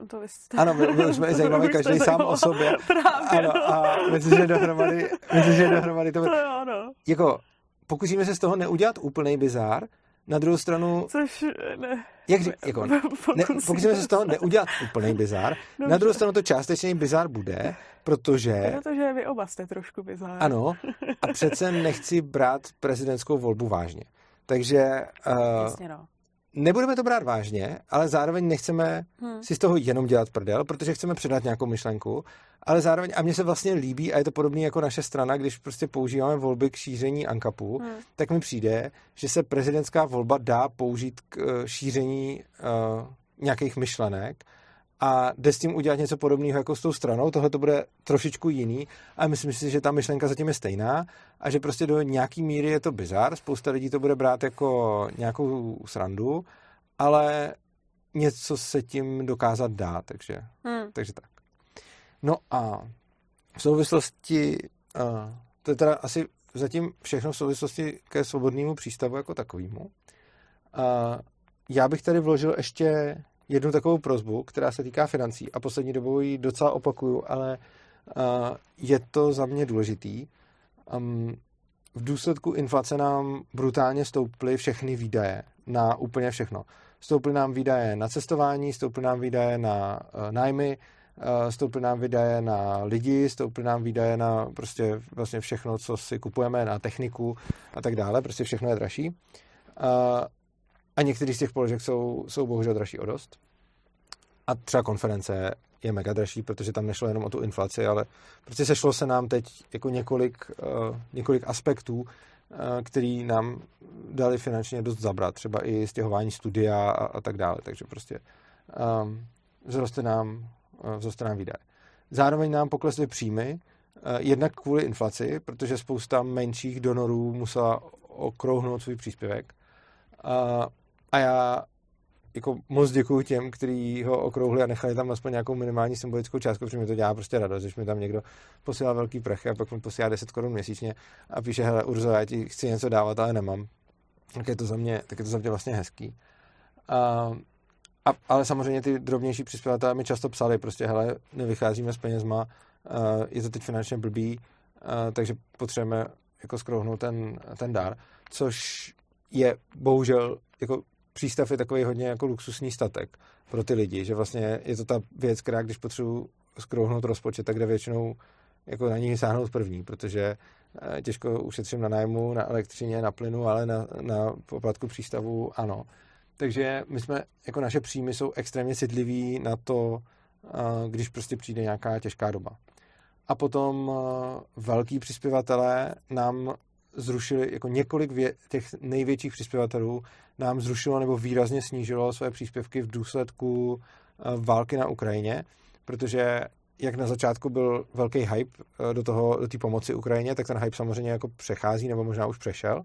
Ano, my jsme i zajímaví, každý sám o sobě. Právě, ano, no. A myslím, že dohromady to... To jo, no. Jako, pokusíme se z toho neudělat úplnej bizár. Na druhou stranu, což ne, jak řík, jako, ne, pokusíme se z toho neudělat úplný bizár. Dobře. Na druhou stranu to částečný bizár bude, protože vy oba jste trošku bizár. Ano, a přece nechci brát prezidentskou volbu vážně. Takže nebudeme to brát vážně, ale zároveň nechceme si z toho jenom dělat prdel, protože chceme předat nějakou myšlenku, ale zároveň, a mně se vlastně líbí, a je to podobné jako naše strana, když prostě používáme volby k šíření ANCAPu, tak mi přijde, že se prezidentská volba dá použít k šíření nějakých myšlenek a jde s tím udělat něco podobného jako s tou stranou, tohle to bude trošičku jiný a myslím si, že ta myšlenka zatím je stejná a že prostě do nějaký míry je to bizar, spousta lidí to bude brát jako nějakou srandu, ale něco se tím dokázat dá, takže tak. No a v souvislosti, to je teda asi zatím všechno v souvislosti ke svobodnému přístavu jako takovému. Já bych tady vložil ještě jednu takovou prosbu, která se týká financí a poslední dobou ji docela opakuju, ale je to za mě důležitý. V důsledku inflace nám brutálně stouply všechny výdaje na úplně všechno. Stouply nám výdaje na cestování, stouply nám výdaje na nájmy, stouply nám výdaje na lidi, stouply nám výdaje na prostě vlastně všechno, co si kupujeme, na techniku a tak dále, prostě všechno je dražší. A některé z těch položek jsou bohužel dražší o dost. A třeba konference je mega dražší, protože tam nešlo jenom o tu inflaci, ale prostě sešlo se nám teď jako několik aspektů, který nám dali finančně dost zabrat, třeba i stěhování studia a tak dále, takže prostě vzroste nám výdaje. Zároveň nám poklesly příjmy, jednak kvůli inflaci, protože spousta menších donorů musela okrouhnout svůj příspěvek. A já jako moc děkuju těm, kteří ho okrouhli a nechali tam aspoň nějakou minimální symbolickou částku, protože mi to dělá prostě radost, když mi tam někdo posílá velký prachy a pak mi posílá 10 korun měsíčně a píše, hele Urzo, já ti chci něco dávat, ale nemám. Tak je to za mě vlastně hezký. Ale samozřejmě ty drobnější přispěvatelé mi často psali, prostě hele, nevycházíme s penězma, je to teď finančně blbý, takže potřebujeme jako skrouhnout ten dár, což je bohužel, jako přístav je takový hodně jako luxusní statek pro ty lidi, že vlastně je to ta věc, která když potřebuji skrouhnout rozpočet, tak jde většinou jako na ní sáhnout první, protože těžko ušetřím na nájmu, na elektřině, na plynu, ale na poplatku přístavu ano. Takže my jsme, jako naše příjmy jsou extrémně citliví na to, když prostě přijde nějaká těžká doba. A potom velký přispěvatelé nám zrušili, jako několik těch největších přispěvatelů nám zrušilo nebo výrazně snížilo své příspěvky v důsledku války na Ukrajině, protože jak na začátku byl velký hype do té pomoci Ukrajině, tak ten hype samozřejmě jako přechází nebo možná už přešel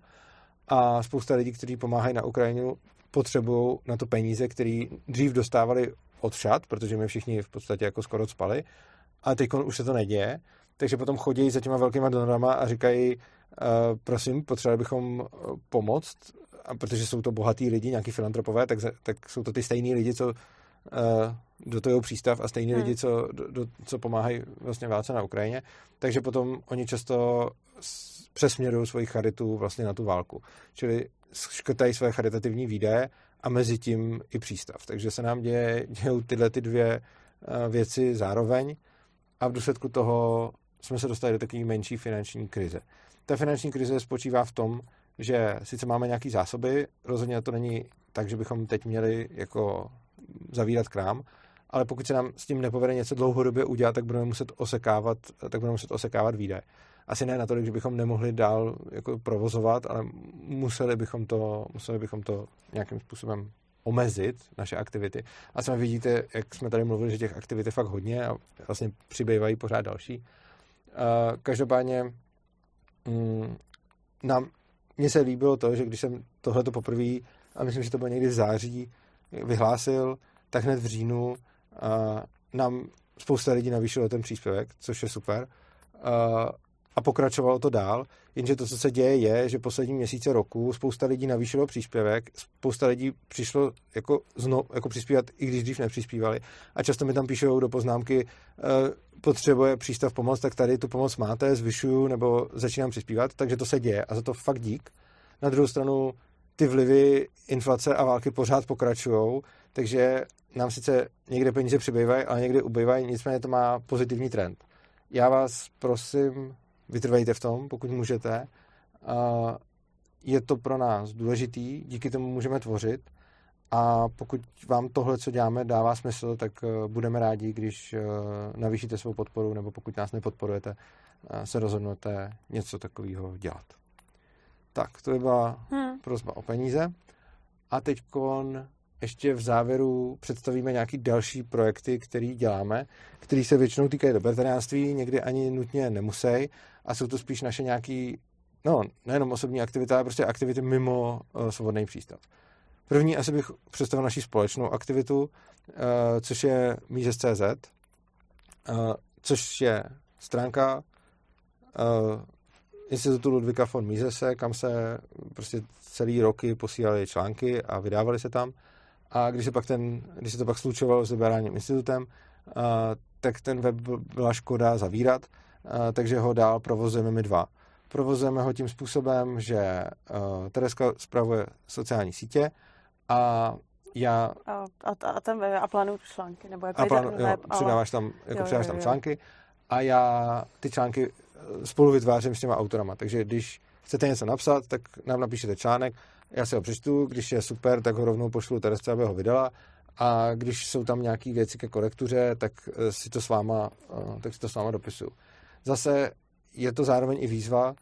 a spousta lidí, kteří pomáhají na Ukrajinu, potřebují na to peníze, které dřív dostávali odšat, protože my všichni v podstatě jako skoro spali a teď už se to neděje, takže potom chodí za těma velkýma donorama a říkají prosím, potřebovali bychom pomoct, a protože jsou to bohatí lidi, nějaký filantropové, tak jsou to ty stejný lidi, co dotujou přístav a stejný lidi, co pomáhají vlastně válce na Ukrajině, takže potom oni často přesměrují svoji charitu vlastně na tu válku. Čili škrtají své charitativní výdaje a mezi tím i přístav. Takže se nám dějou tyhle ty dvě věci zároveň a v důsledku toho jsme se dostali do takové menší finanční krize. Ta finanční krize spočívá v tom, že sice máme nějaké zásoby, rozhodně to není tak, že bychom teď měli jako zavírat krám, ale pokud se nám s tím nepovede něco dlouhodobě udělat, tak budeme muset osekávat výdaje. Asi ne natolik, že bychom nemohli dál jako provozovat, ale museli bychom to nějakým způsobem omezit, naše aktivity. A sami vidíte, jak jsme tady mluvili, že těch aktivit je fakt hodně a vlastně přibývají pořád další. Každopádně mně se líbilo to, že když jsem tohleto poprvé, a myslím, že to bylo někdy v září, vyhlásil, tak hned v říjnu nám spousta lidí navýšilo ten příspěvek, což je super. A pokračovalo to dál, jenže to, co se děje, je, že poslední měsíce roku spousta lidí navýšilo příspěvek, spousta lidí přišlo jako, jako přispívat, i když dřív nepřispívali. A často mi tam píšou do poznámky, potřebuje přístav pomoc, tak tady tu pomoc máte, zvyšuju nebo začínám přispívat, takže to se děje a za to fakt dík. Na druhou stranu ty vlivy inflace a války pořád pokračujou, takže nám sice někde peníze přibývají, ale někde ubývají, nicméně to má pozitivní trend. Já vás prosím, vytrvejte v tom, pokud můžete. Je to pro nás důležitý, díky tomu můžeme tvořit a pokud vám tohle, co děláme, dává smysl, tak budeme rádi, když navýšíte svou podporu nebo pokud nás nepodporujete, se rozhodnete něco takového dělat. Tak, to by byla prosba o peníze. A teďkon ještě v závěru představíme nějaký další projekty, které děláme, které se většinou týkají libertariánství, někdy ani nutně nemusí a jsou to spíš naše nějaký, no, nejenom osobní aktivita, ale prostě aktivity mimo svobodný přístav. První asi bych představil naši společnou aktivitu, což je Mises.cz, což je stránka Institutu Ludvíka von Misese, kam se prostě celý roky posílaly články a vydávaly se tam. A když se to pak slučovalo s Liberálním institutem, tak ten web byla škoda zavírat, takže ho dál provozujeme my dva. Provozujeme ho tím způsobem, že Terezka spravuje sociální sítě a já... A plánuju články, nebo jak přidáváš tam články a já ty články spolu vytvářím s těma autorama. Takže když chcete něco napsat, tak nám napíšete článek, já si ho přečtu, když je super, tak ho rovnou pošlu Terezce, aby ho vydala a když jsou tam nějaké věci ke korektuře, tak si to s váma, dopisuju. Zase je to zároveň i výzva.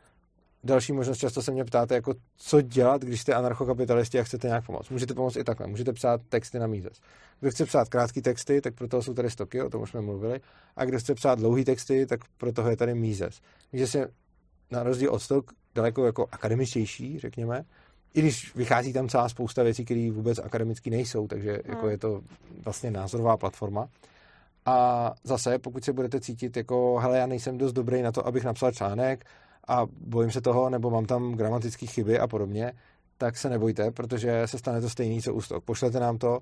Další možnost, často se mě ptáte, jako co dělat, když jste anarchokapitalisti a chcete nějak pomoct. Můžete pomoct i takhle, můžete psát texty na Mises. Kdo chce psát krátké texty, tak pro toho jsou tady stoky, o tom už jsme mluvili. A kdo chce psát dlouhé texty, tak pro toho je tady Mises. Mises je na rozdíl od stok daleko jako akademičtější, řekněme, i když vychází tam celá spousta věcí, které vůbec akademicky nejsou, takže jako je to vlastně názorová platforma. A zase, pokud se budete cítit jako, hele, já nejsem dost dobrý na to, abych napsal článek a bojím se toho, nebo mám tam gramatické chyby a podobně, tak se nebojte, protože se stane to stejný, co ústok. Pošlete nám to,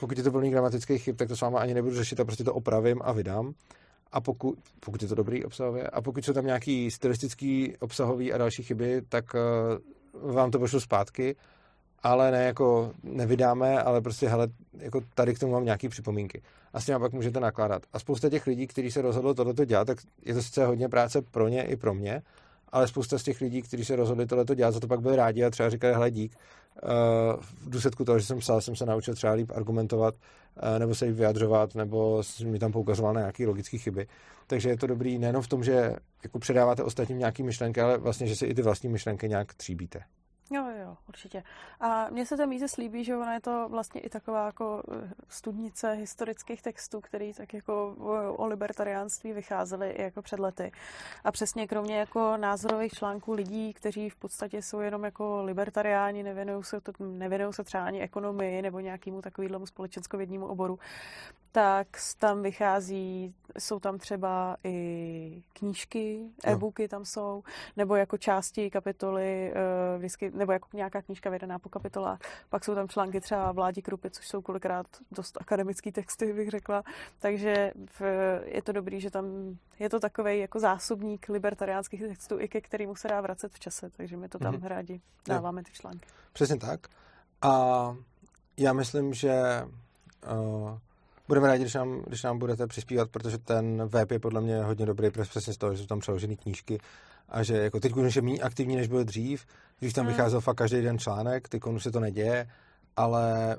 pokud je to plný gramatických chyb, tak to s váma ani nebudu řešit a prostě to opravím a vydám. A pokud je to dobrý obsahově, a pokud jsou tam nějaký stylistický, obsahový a další chyby, tak vám to pošlu zpátky, ale ne jako nevydáme, ale prostě hele, jako tady k tomu mám nějaký připomínky. A s těma pak můžete nakládat. A spousta těch lidí, kteří se rozhodlo tohleto dělat, tak je to sice hodně práce pro ně i pro mě, ale spousta z těch lidí, kteří se rozhodli tohleto dělat, za to pak byli rádi a třeba říkali, hele dík, v důsledku toho, že jsem psal, jsem se naučil třeba líp argumentovat, nebo se líp vyjadřovat, nebo mi tam poukazoval na nějaké logické chyby. Takže je to dobrý nejenom v tom, že jako předáváte ostatním nějaký myšlenky, ale vlastně, že si i ty vlastní myšlenky nějak tříbíte. Jo, určitě. A mně se ta Mises líbí, že ona je to vlastně i taková jako studnice historických textů, který tak jako o libertariánství vycházely i jako před lety. A přesně kromě jako názorových článků lidí, kteří v podstatě jsou jenom jako libertariáni, nevěnují se třeba ani ekonomii nebo nějakému takovému společenskovědnímu oboru, tak tam vychází, jsou tam třeba i knížky, e-booky tam jsou, nebo jako části kapitoly, vždycky, nebo jako nějaká knížka vydaná po kapitolách. Pak jsou tam články třeba Vládi Krupec, což jsou kolikrát dost akademický texty, bych řekla. Takže je to dobrý, že tam je to takovej jako zásobník libertariánských textů, i ke kterému se dá vracet v čase, takže my to tam rádi dáváme ty články. Přesně tak. A já myslím, že budeme rádi, když nám budete přispívat, protože ten web je podle mě hodně dobrý, přesně z toho, že jsou tam přeložené knížky a že jako teď už je méně aktivní, než byl dřív, když tam vycházel fakt každý den článek, teď už se to neděje, ale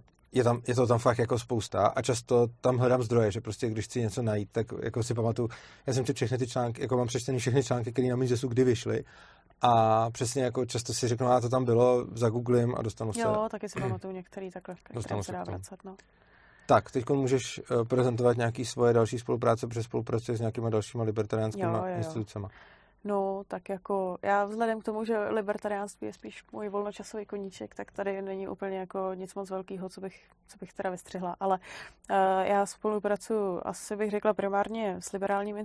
je to tam fakt jako spousta a často tam hledám zdroje, že prostě když chci něco najít, tak jako si pamatuju, já jsem všechny ty články, jako mám přečtený všechny články, které na Misesu kdy vyšly. A přesně jako často si řeknu, a to tam bylo, zagooglím a dostanu se. Jo, taky si pamatuju některý takhle, které se dá vracet, no. Tak, teď můžeš prezentovat nějaké svoje další spolupráce, protože spolupracuješ s nějakýma dalšíma libertariánskýma institucema. No, tak jako já vzhledem k tomu, že libertariánství je spíš můj volnočasový koníček, tak tady není úplně jako nic moc velkého, co bych teda vystřihla. Ale já spolupracuju, asi bych řekla primárně s Liberálním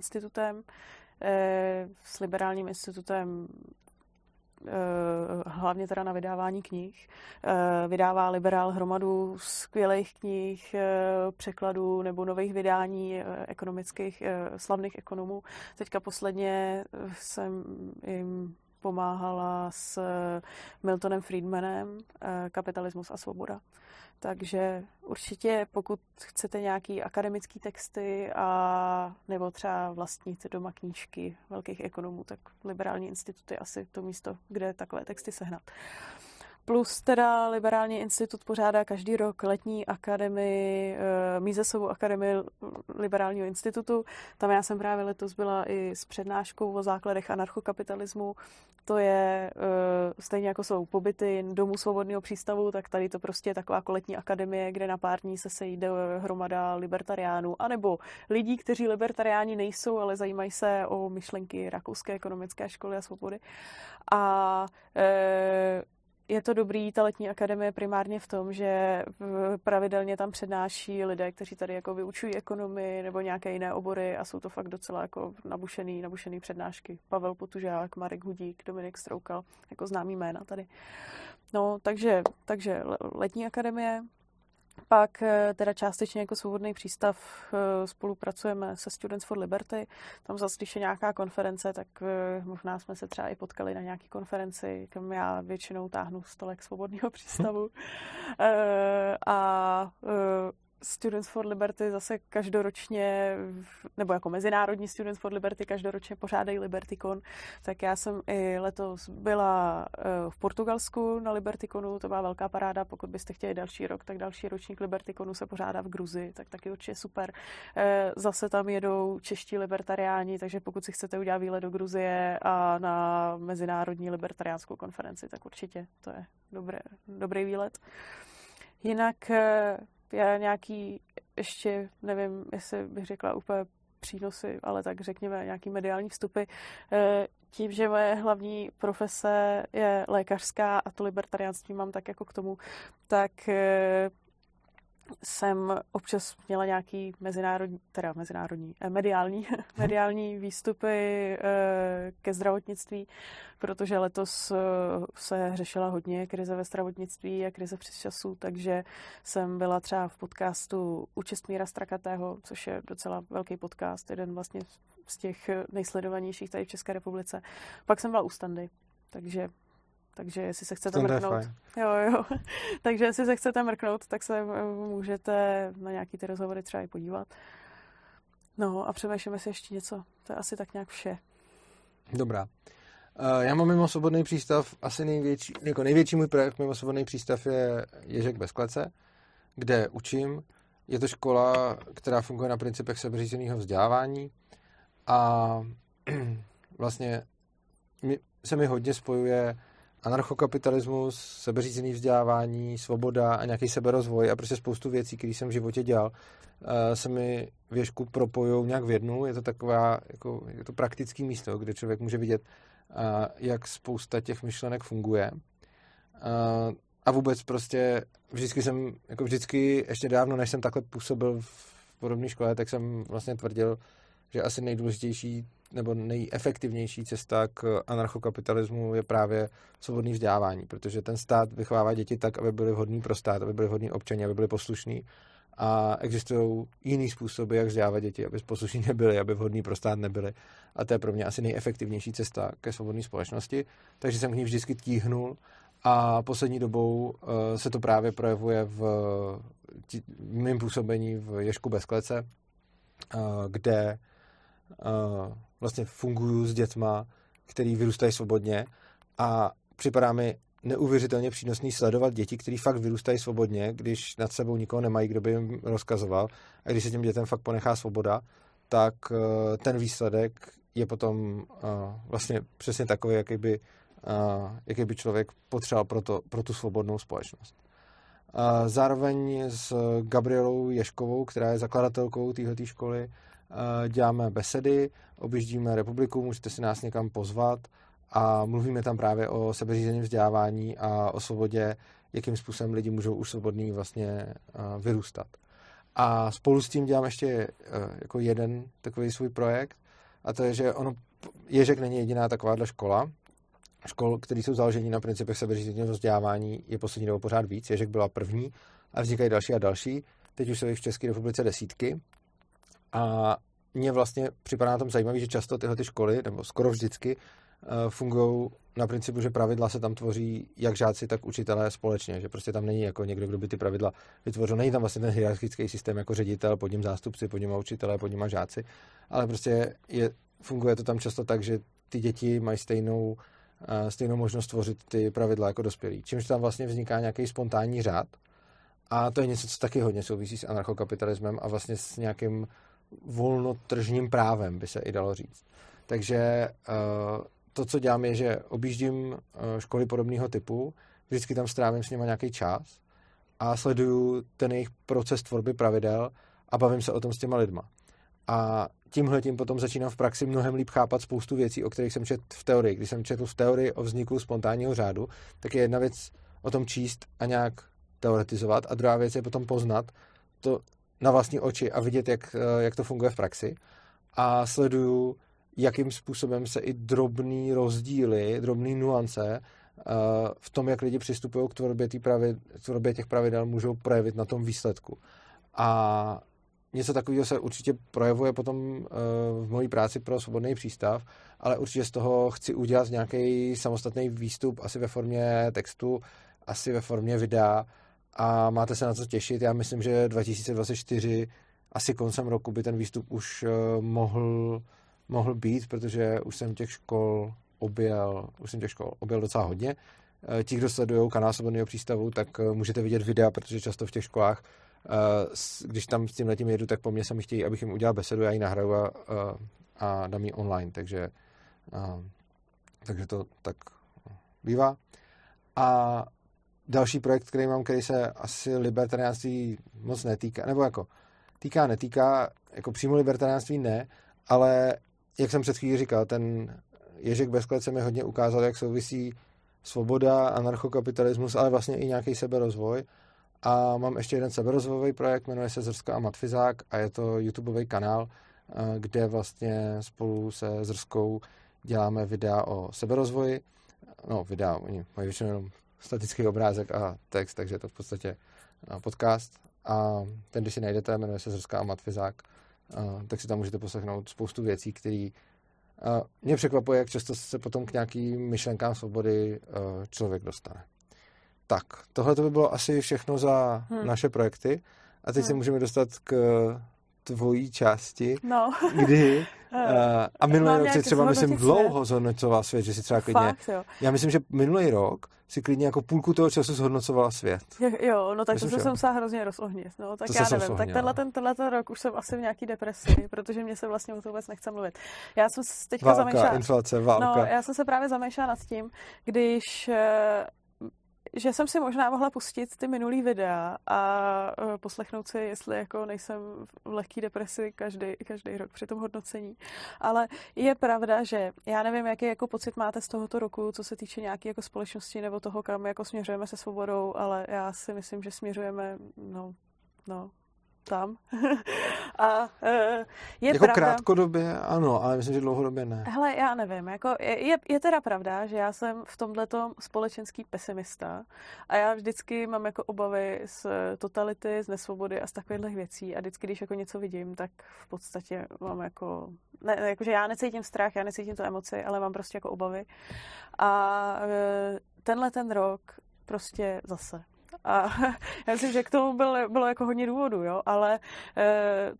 institutem, hlavně teda na vydávání knih. Vydává Liberál hromadu skvělých knih, překladů nebo nových vydání ekonomických, slavných ekonomů. Teďka posledně jsem jim pomáhala s Miltonem Friedmanem, Kapitalismus a svoboda. Takže určitě, pokud chcete nějaký akademický texty a nebo třeba vlastníte doma knížky velkých ekonomů, tak Liberální instituty asi to místo, kde takové texty sehnat. Plus teda Liberální institut pořádá každý rok letní akademii, Misesovu akademii Liberálního institutu. Tam já jsem právě letos byla i s přednáškou o základech anarchokapitalismu. To je stejně jako jsou pobyty Domu svobodného přístavu, tak tady to prostě je taková letní akademie, kde na pár dní se sejde hromada libertariánů, anebo lidí, kteří libertariáni nejsou, ale zajímají se o myšlenky rakouské ekonomické školy a svobody. A je to dobrý, ta letní akademie primárně v tom, že pravidelně tam přednáší lidé, kteří tady jako vyučují ekonomii nebo nějaké jiné obory a jsou to fakt docela jako nabušený přednášky. Pavel Potužák, Marek Hudík, Dominik Stroukal, jako známý jména tady. No, takže letní akademie. Pak teda částečně jako Svobodný přístav spolupracujeme se Students for Liberty. Tam zase, když je nějaká konference, tak možná jsme se třeba i potkali na nějaký konferenci, kam já většinou táhnu stolek Svobodného přístavu. A Students for Liberty zase každoročně, nebo jako mezinárodní Students for Liberty každoročně pořádají LibertyCon, tak já jsem i letos byla v Portugalsku na LibertyConu, to byla velká paráda, pokud byste chtěli další rok, tak další ročník LibertyConu se pořádá v Gruzii, tak taky určitě super. Zase tam jedou čeští libertariáni, takže pokud si chcete udělat výlet do Gruzie a na mezinárodní libertariánskou konferenci, tak určitě to je dobrý výlet. Jinak já nějaký ještě, nevím, jestli bych řekla úplně přínosy, ale tak řekněme nějaký mediální vstupy. Tím, že moje hlavní profese je lékařská a to libertariánství mám tak jako k tomu, tak jsem občas měla nějaký mediální výstupy ke zdravotnictví, protože letos se řešila hodně krize ve zdravotnictví a krize přesčasů, takže jsem byla třeba v podcastu u Čestmíra Stracatého, což je docela velký podcast, jeden vlastně z těch nejsledovanějších tady v České republice. Pak jsem byla u Standy, takže jestli se chcete mrknout, takže jestli se chcete mrknout, tak se můžete na nějaký ty rozhovory třeba i podívat. No a přemýšlíme si ještě něco. To je asi tak nějak vše. Dobrá. Já mám mimo Svobodný přístav asi největší můj projekt mimo Svobodný přístav je Ježek bez klece, kde učím. Je to škola, která funguje na principech sebeřízeného vzdělávání a vlastně se mi hodně spojuje anarchokapitalismus, sebeřízený vzdělávání, svoboda a nějaký seberozvoj a prostě spoustu věcí, které jsem v životě dělal, se mi věšku propojou nějak v jednu. Je to taková, jako, je to praktické místo, kde člověk může vidět, jak spousta těch myšlenek funguje. A vůbec prostě vždycky ještě dávno, než jsem takhle působil v podobné škole, tak jsem vlastně tvrdil, že asi nejdůležitější nebo nejefektivnější cesta k anarchokapitalismu je právě svobodné vzdělávání, protože ten stát vychovává děti tak, aby byli vhodní pro stát, aby byli vhodní občani, aby byli poslušní a existují jiný způsoby, jak vzdělávat děti, aby poslušní nebyli, aby vhodní pro stát nebyli a to je pro mě asi nejefektivnější cesta ke svobodné společnosti, takže jsem k ní vždycky tíhnul a poslední dobou se to právě projevuje v mým působení v Ježku bez klece, kde vlastně funguju s dětma, který vyrůstají svobodně a připadá mi neuvěřitelně přínosný sledovat děti, které fakt vyrůstají svobodně, když nad sebou nikoho nemají, kdo by jim rozkazoval a když se těm dětem fakt ponechá svoboda, tak ten výsledek je potom vlastně přesně takový, jaký by člověk potřeboval pro tu svobodnou společnost. Zároveň s Gabrielou Ježkovou, která je zakladatelkou téhleté školy, děláme besedy, objíždíme republiku, můžete si nás někam pozvat a mluvíme tam právě o sebeřízeném vzdělávání a o svobodě, jakým způsobem lidi můžou už svobodný vlastně vyrůstat. A spolu s tím dělám ještě jako jeden takový svůj projekt a to je, že Ježek není jediná takováhle škola. Škol, které jsou založeny na principech sebeřízeného vzdělávání, je poslední dobou pořád víc. Ježek byla první a vznikají další a další. Teď už jsou jich v České republice desítky. A mně vlastně připadá na tom zajímavé, že často tyhle školy, nebo skoro vždycky, fungují na principu, že pravidla se tam tvoří jak žáci, tak učitelé společně. Že prostě tam není jako někdo, kdo by ty pravidla vytvořil. Není tam vlastně ten hierarchický systém jako ředitel, pod ním zástupci, pod ním učitelé, pod ním žáci. Ale prostě funguje to tam často tak, že ty děti mají stejnou stejnou možnost tvořit ty pravidla jako dospělí. Čímž tam vlastně vzniká nějaký spontánní řád. A to je něco, co taky hodně souvisí s anarchokapitalismem a vlastně s nějakým volnotržním právem, by se i dalo říct. Takže to, co dělám, je, že objíždím školy podobného typu, vždycky tam strávím s nima nějaký čas a sleduju ten jejich proces tvorby pravidel a bavím se o tom s těma lidma. A tímhletím potom začínám v praxi mnohem líp chápat spoustu věcí, o kterých jsem četl v teorii. Když jsem četl v teorii o vzniku spontánního řádu, tak je jedna věc o tom číst a nějak teoretizovat a druhá věc je potom poznat to na vlastní oči a vidět, jak to funguje v praxi. A sleduju, jakým způsobem se i drobný rozdíly, drobný nuance v tom, jak lidi přistupují k tvorbě těch pravidel, můžou projevit na tom výsledku. A něco takového se určitě projevuje potom v mojí práci pro Svobodný přístav, ale určitě z toho chci udělat nějaký samostatný výstup, asi ve formě textu, asi ve formě videa a máte se na co těšit. Já myslím, že 2024, asi koncem roku by ten výstup už mohl být, protože už jsem těch škol objel docela hodně. Ti, kdo sledují kanál Svobodného přístavu, tak můžete vidět videa, protože často v těch školách, když tam s tímhletím jedu, tak po mně sami chtějí, abych jim udělal besedu, já ji nahraju a dám ji online, takže to tak bývá. A další projekt, který mám, který se asi libertariánství moc netýká, nebo jako netýká, jako přímo libertariánství ne, ale jak jsem před chvílí říkal, ten Ježek bez klece mi hodně ukázal, jak souvisí svoboda, anarchokapitalismus, ale vlastně i nějaký seberozvoj. A mám ještě jeden seberozvojový projekt, jmenuje se Zrzka a Matfyzák a je to YouTubeový kanál, kde vlastně spolu se Zrskou děláme videa o seberozvoji. No, videa, oni mají většinou jenom statický obrázek a text, takže je to v podstatě podcast. A ten, když si najdete, jmenuje se Zrzka a Matfyzák, tak si tam můžete poslechnout spoustu věcí, které mě překvapuje, jak často se potom k nějakým myšlenkám svobody člověk dostane. Tak, tohle to by bylo asi všechno za naše projekty. A teď se můžeme dostat k tvojí části, kdy... a minulý rok si třeba, myslím, dlouho zhodnocoval svět, že si třeba klidně... Fakt, jo. Já myslím, že minulý rok si klidně jako půlku toho času zhodnocovala svět. Jo, no tak myslím, to jsem musela hrozně rozohnit. No, tak to já nevím. Tak tenhle rok už jsem asi v nějaký depresi, protože mě se vlastně o to vůbec nechce mluvit. Já jsem se teďka zamýšlela... inflace, válka. No, já jsem se právě zamýšlela nad tím, když... že jsem si možná mohla pustit ty minulý videa a poslechnout si, jestli jako nejsem v lehký depresi každý rok při tom hodnocení. Ale je pravda, že já nevím, jaký jako pocit máte z tohoto roku, co se týče nějaké jako společnosti nebo toho, kam jako směřujeme se svobodou, ale já si myslím, že směřujeme, tam. A je jako pravda, krátkodobě ano, ale myslím, že dlouhodobě ne. Hele, já nevím, jako je teda pravda, že já jsem v tomhletom společenský pesimista a já vždycky mám jako obavy z totality, z nesvobody a z takovýchhlech věcí a vždycky, když jako něco vidím, tak v podstatě mám jako, ne, jakože já necítím strach, já necítím tu emoci, ale mám prostě jako obavy a ten rok prostě zase. A já myslím, že k tomu bylo jako hodně důvodů, jo, ale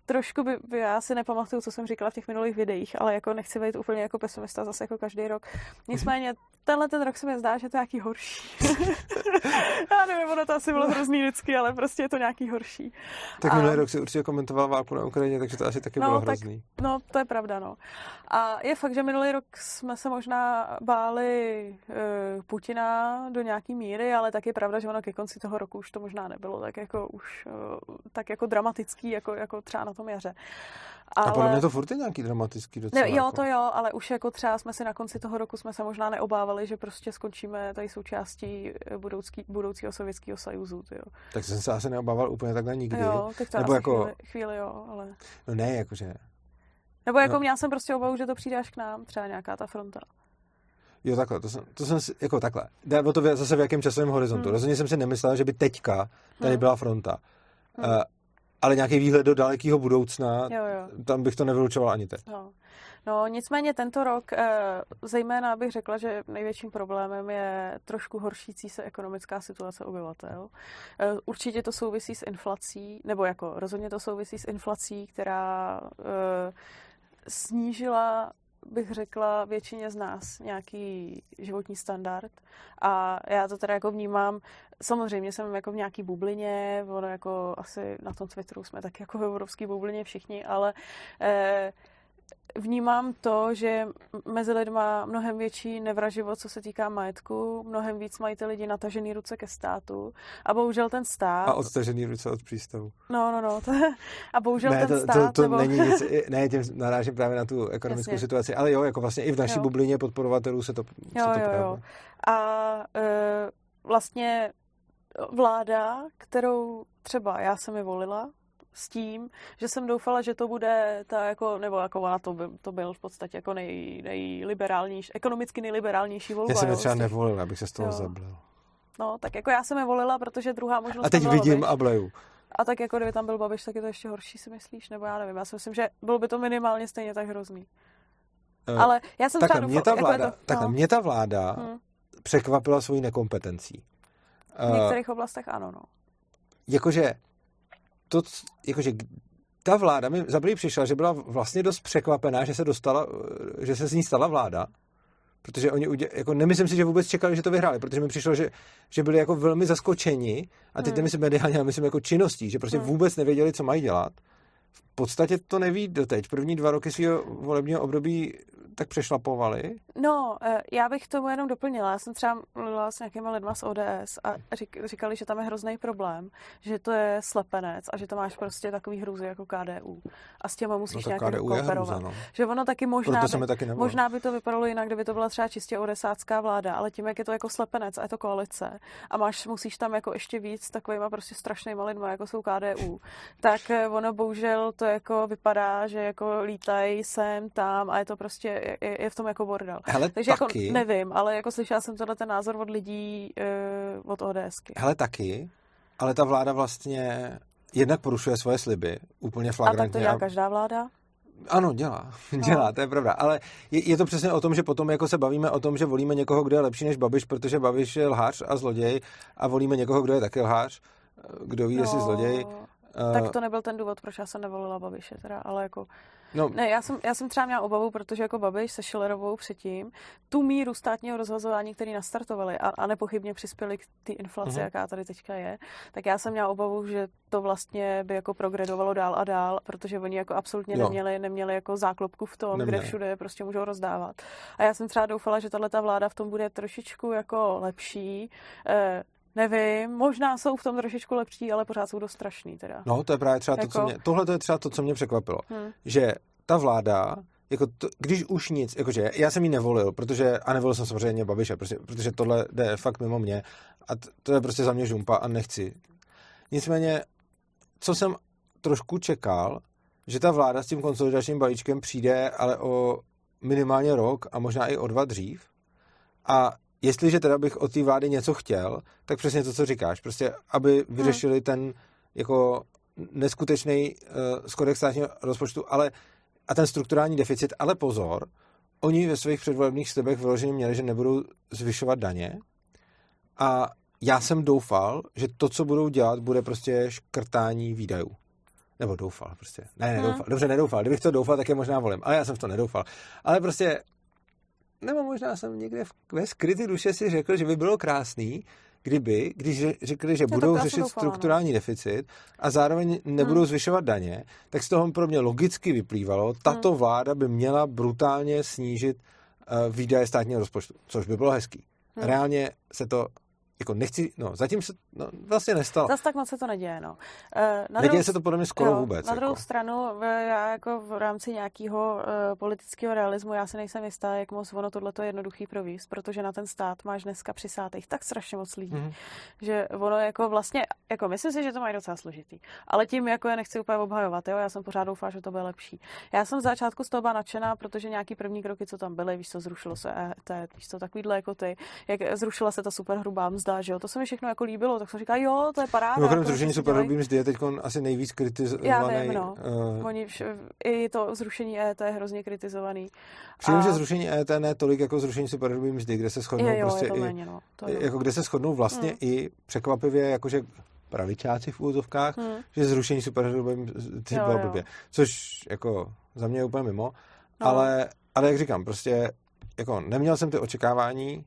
trošku by já si nepamatuju, co jsem říkala v těch minulých videích, ale jako nechci být úplně jako pesimista zase jako každý rok. Nicméně ten rok se mi zdá, že to je nějaký horší. Já nevím, ono to asi bylo hrozný vždycky, ale prostě je to nějaký horší. Tak minulý rok si určitě komentoval válku na Ukrajině, takže to asi taky bylo hrozný. No, to je pravda, no. A je fakt, že minulý rok jsme se možná báli Putina do nějaký míry, ale taky je pravda, že ono ke konci toho roku už to možná nebylo tak jako už tak jako dramatický, jako třeba na tom jaře. Ale... A podle mě to furt je nějaký dramatický docela. Ne, jo, to jo, ale už jako třeba jsme se na konci toho roku jsme se možná neobávali, že prostě skončíme tady součástí budoucího sovětského sajuzu, jo. Tak jsem se asi neobával úplně takhle nikdy. Jo, tak to nebo jako chvíli jo, ale... No ne, jakože... Nebo jako měla jsem prostě obavu, že to přijde až k nám, třeba nějaká ta fronta. Jo, takhle, to jsem jako takhle. Dalo to zase v jakém časovém horizontu. Rozhodně jsem si nemyslela, že by teďka tady byla fronta. Ale nějaký výhled do dalekého budoucna, jo. Tam bych to nevylučoval ani teď. No, nicméně tento rok, zejména bych řekla, že největším problémem je trošku horšící se ekonomická situace obyvatel. Určitě to souvisí s inflací, nebo jako rozhodně to souvisí s inflací, která snížila bych řekla, většině z nás nějaký životní standard. A já to teda jako vnímám, samozřejmě jsem jako v nějaký bublině, ono jako asi na tom Twitteru jsme taky jako v evropské bublině všichni, ale vnímám to, že mezi lidma mnohem větší nevraživost, co se týká majetku, mnohem víc mají ty lidi natažený ruce ke státu a bohužel ten stát... A odtažený ruce od přístavu. No. A bohužel ne, ten stát... To není nic, ne, tím narážím právě na tu ekonomickou jasně. situaci, ale jo, jako vlastně i v naší bublině podporovatelů se to právě... A vlastně vláda, kterou třeba já jsem ji volila, s tím, že jsem doufala, že to bude ta jako, nebo jako ona to byl v podstatě jako nejliberálnější, ekonomicky nejliberálnější volba. Já jsem je třeba nevolila, abych se z toho zablil. No, tak jako já jsem je volila, protože druhá možnost a teď vidím Babiš. A bleju. A tak jako kdyby tam byl Babiš, tak je to ještě horší, si myslíš? Nebo já nevím, já si myslím, že bylo by to minimálně stejně tak hrozný. Ale já jsem třeba mě ta vláda překvapila svojí nekompetencí. V některých oblastech ano, no. Jakože ta vláda mi za první přišla, že byla vlastně dost překvapená, že se z ní stala vláda, protože oni jako nemyslím si, že vůbec čekali, že to vyhráli, protože mi přišlo, že byli jako velmi zaskočeni a teď nemyslím mediálně, ale myslím jako činností, že prostě vůbec nevěděli, co mají dělat. V podstatě to neví doteď. První 2 roky svého volebního období tak přešlapovali. No, já bych tomu jenom doplnila. Já jsem třeba mluvila s nějakýma lidma z ODS a říkali, že tam je hrozný problém, že to je slepenec a že to máš prostě takový hrůzy jako KDU. A s těma musíš nějak kooperovat. No. Že ono taky možná by to vypadalo jinak, kdyby to byla třeba čistě ODSácká vláda, ale tím, jak je to jako slepenec a je to koalice a musíš tam jako ještě víc takovýma prostě strašnýma lidma, jako jsou KDU, tak ono bohužel to jako vypadá, že jako lítají sem tam a je to prostě je v tom jako bordel. Hele, takže taky, jako nevím, ale jako slyšela jsem tohle ten názor od lidí od ODSky. Hele, taky, ale ta vláda vlastně jednak porušuje svoje sliby úplně flagrantně. A tak to dělá každá vláda? Ano, dělá, to je pravda, ale je to přesně o tom, že potom jako se bavíme o tom, že volíme někoho, kdo je lepší než Babiš, protože Babiš je lhář a zloděj a volíme někoho, kdo je taky lhář, kdo ví, jestli zloděj. Tak to nebyl ten důvod, proč já jsem nevolila Babiše, teda, ale jako... No. Ne, já jsem třeba měla obavu, protože jako Babiš se Schillerovou předtím tu míru státního rozhazování, který nastartovali a nepochybně přispěli k té inflaci, jaká tady teďka je, tak já jsem měla obavu, že to vlastně by jako progredovalo dál a dál, protože oni jako absolutně neměli jako záklopku v tom, kde všude prostě můžou rozdávat. A já jsem třeba doufala, že tahle ta vláda v tom bude trošičku jako lepší, nevím, možná jsou v tom trošičku lepší, ale pořád jsou dost strašný teda. No, to je právě třeba jako... tohle to je třeba to, co mě překvapilo. Že ta vláda, jako to, když už nic, jakože já jsem ji nevolil, a nevolil jsem samozřejmě Babiše, protože tohle jde fakt mimo mě a to je prostě za mě žumpa a nechci. Nicméně, co jsem trošku čekal, že ta vláda s tím konsolidačním balíčkem přijde, ale o minimálně rok a možná i o 2 dřív a jestliže teda bych od té vlády něco chtěl, tak přesně to, co říkáš. Prostě, aby vyřešili ten jako neskutečný schodek státního rozpočtu a ten strukturální deficit. Ale pozor, oni ve svých předvolebních slibech vyloženě měli, že nebudou zvyšovat daně. A já jsem doufal, že to, co budou dělat, bude prostě škrtání výdajů. Nebo doufal prostě. Ne, nedoufal. Dobře, nedoufal. Kdybych to doufal, tak je možná volím. Ale já jsem v to nedoufal. Ale prostě... Nebo možná jsem někde ve skryté duše si řekl, že by bylo krásný, když řekli, že budou řešit strukturální deficit a zároveň nebudou zvyšovat daně, tak z toho pro mě logicky vyplývalo, tato vláda by měla brutálně snížit výdaje státního rozpočtu, což by bylo hezký. Reálně se to jako zatím se vlastně nestalo. Zas tak moc se to neděje, no. Neděje se to podle mě skoro vůbec. Na druhou stranu, já jako v rámci nějakého politického realismu, já se nejsem jistá, jak moc ono tohleto je jednoduchý províz, protože na ten stát máš dneska přisátých tak strašně moc lidí, že ono jako vlastně, jako myslím si, že to mají docela složitý, ale tím jako já nechci úplně obhajovat, jo, já jsem pořád doufala, že to bude lepší. Já jsem v začátku z toho byla nadšená, protože nějaký první kroky, co tam byly, víš co, zrušilo se EET, víš co, takovýhle jako ty, jak zrušila se ta superhrubá mzda, že jo, to se mi všechno jako líbilo, tak jsem říkala, jo, to je paráda. No, zrušení superhrubý mzdy je teď asi nejvíc kritizovaný. Já vím, no. I to zrušení EET je hrozně kritizovaný. Přijím, že zrušení EET ne tolik jako zrušení superhrubý mzdy, kde se shodnou kde se shodnou vlastně i překvapivě, jakože pravičáci v úvozovkách, že zrušení superhrubý mzdy bylo blbě. Což jako za mě je úplně mimo, ale Ale jak říkám, prostě jako neměl jsem ty očekávání,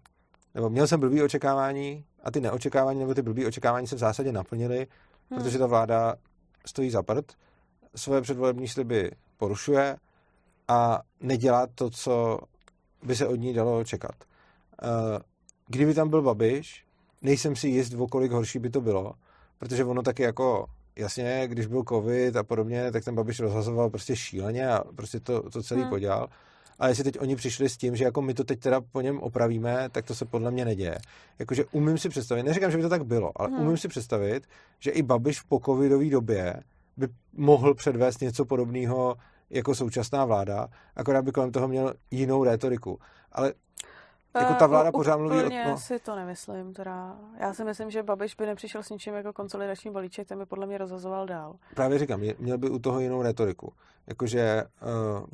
nebo měl jsem blbý očekávání a ty neočekávání nebo ty blbý očekávání se v zásadě naplnily, protože ta vláda stojí za prd, svoje předvolební sliby porušuje a nedělá to, co by se od ní dalo čekat. Kdyby tam byl Babiš, nejsem si jist, o kolik horší by to bylo, protože ono taky jako, jasně, když byl covid a podobně, tak ten Babiš rozhazoval prostě šíleně a prostě to celý podělal. A jestli teď oni přišli s tím, že jako my to teď teda po něm opravíme, tak to se podle mě neděje. Jakože umím si představit, neříkám, že by to tak bylo, ale umím si představit, že i Babiš po covidové době by mohl předvést něco podobného jako současná vláda, akorát by kolem toho měl jinou rétoriku. Ale jako ta vláda pořád mluví o tom. Já si to nemyslím teda. Já si myslím, že Babiš by nepřišel s ničím jako konsolidační balíček, ten by podle mě rozhazoval dál. Právě říkám, měl by u toho jinou retoriku. Jakože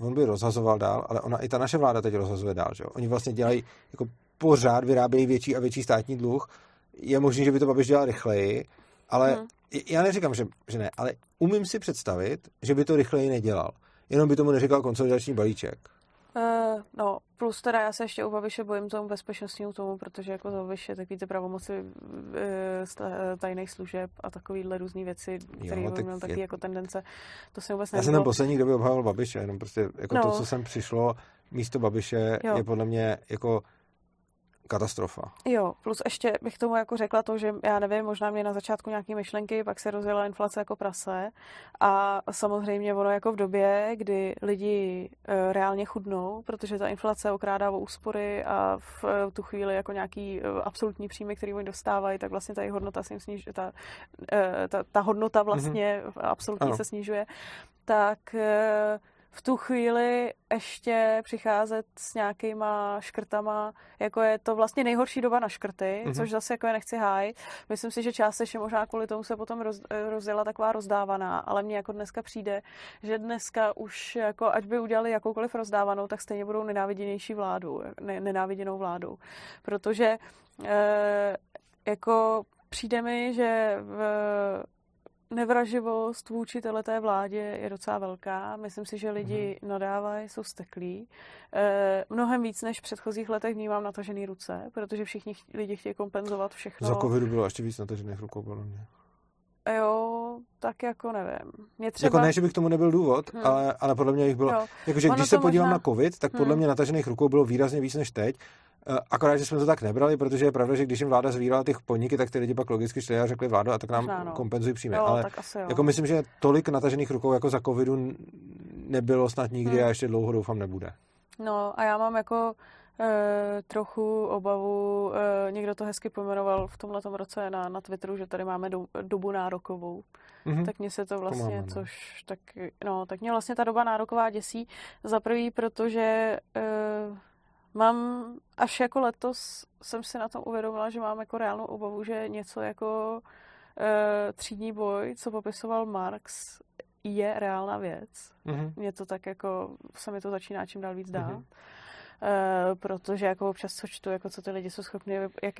on by rozhazoval dál, ale ona i ta naše vláda teď rozhazuje dál, že jo. Oni vlastně dělají jako pořád vyrábějí větší a větší státní dluh. Je možné, že by to Babiš dělal rychleji, ale já neříkám, že ne, ale umím si představit, že by to rychleji nedělal. Jenom by tomu neříkal konsolidační balíček. No, plus teda já se ještě u Babiše bojím tomu bezpečnostnímu tomu, protože jako Babiše tak víte pravomoci tajných služeb a takovýhle různý věci, které by měl taky jako tendence, to se vůbec nebylo. Já jsem ten poslední, kdo by obhajoval Babiše, jenom prostě jako to, co sem přišlo místo Babiše, je podle mě jako katastrofa. Jo, plus ještě bych tomu jako řekla to, že já nevím, možná mě na začátku nějaký myšlenky, pak se rozjela inflace jako prase a samozřejmě ono jako v době, kdy lidi reálně chudnou, protože ta inflace okrádá o úspory a v tu chvíli jako nějaký absolutní příjmy, který oni dostávají, tak vlastně ta hodnota se jim snižuje, ta hodnota vlastně absolutně se snižuje, tak v tu chvíli ještě přicházet s nějakýma škrtama, jako je to vlastně nejhorší doba na škrty, což zase jako je nechci hájit. Myslím si, že částečně možná kvůli tomu se potom rozjela taková rozdávaná, ale mně jako dneska přijde, že dneska už jako ať by udělali jakoukoliv rozdávanou, tak stejně budou nenáviděnější vládu, nenáviděnou vládu. Protože jako přijde mi, že nevraživost vůči téhleté vládě je docela velká. Myslím si, že lidi nadávají, jsou steklí. Mnohem víc než v předchozích letech vnímám natažený ruce, protože všichni lidi chtějí kompenzovat všechno. Za covidu bylo ještě víc natažených rukou, podle mě. Jo, tak jako nevím. Mě třeba jako ne, že by k tomu nebyl důvod, ale podle mě jich bylo. Jakože když se podívám na covid, tak podle mě natažených rukou bylo výrazně víc než teď. Akorát, že jsme to tak nebrali, protože je pravda, že když jim vláda zvírala těch podniky, tak ty lidi pak logicky šli a řekli vládu a tak nám kompenzují příjmy. Ale jako myslím, že tolik natažených rukou jako za covidu nebylo snad nikdy a ještě dlouho doufám nebude. No a já mám jako trochu obavu, někdo to hezky pojmenoval v tomhletom roce na Twitteru, že tady máme dobu nárokovou. Tak mě se to vlastně, to máme, což tak, no, tak mě vlastně ta doba nároková děsí. Za prvý, protože mám, až jako letos jsem si na tom uvědomila, že mám jako reálnou obavu, že něco jako třídní boj, co popisoval Marx, je reálná věc. Mě to tak jako, se mi to začíná čím dál víc dát. Protože jako občas co čtu, jako co ty lidi jsou schopni, jak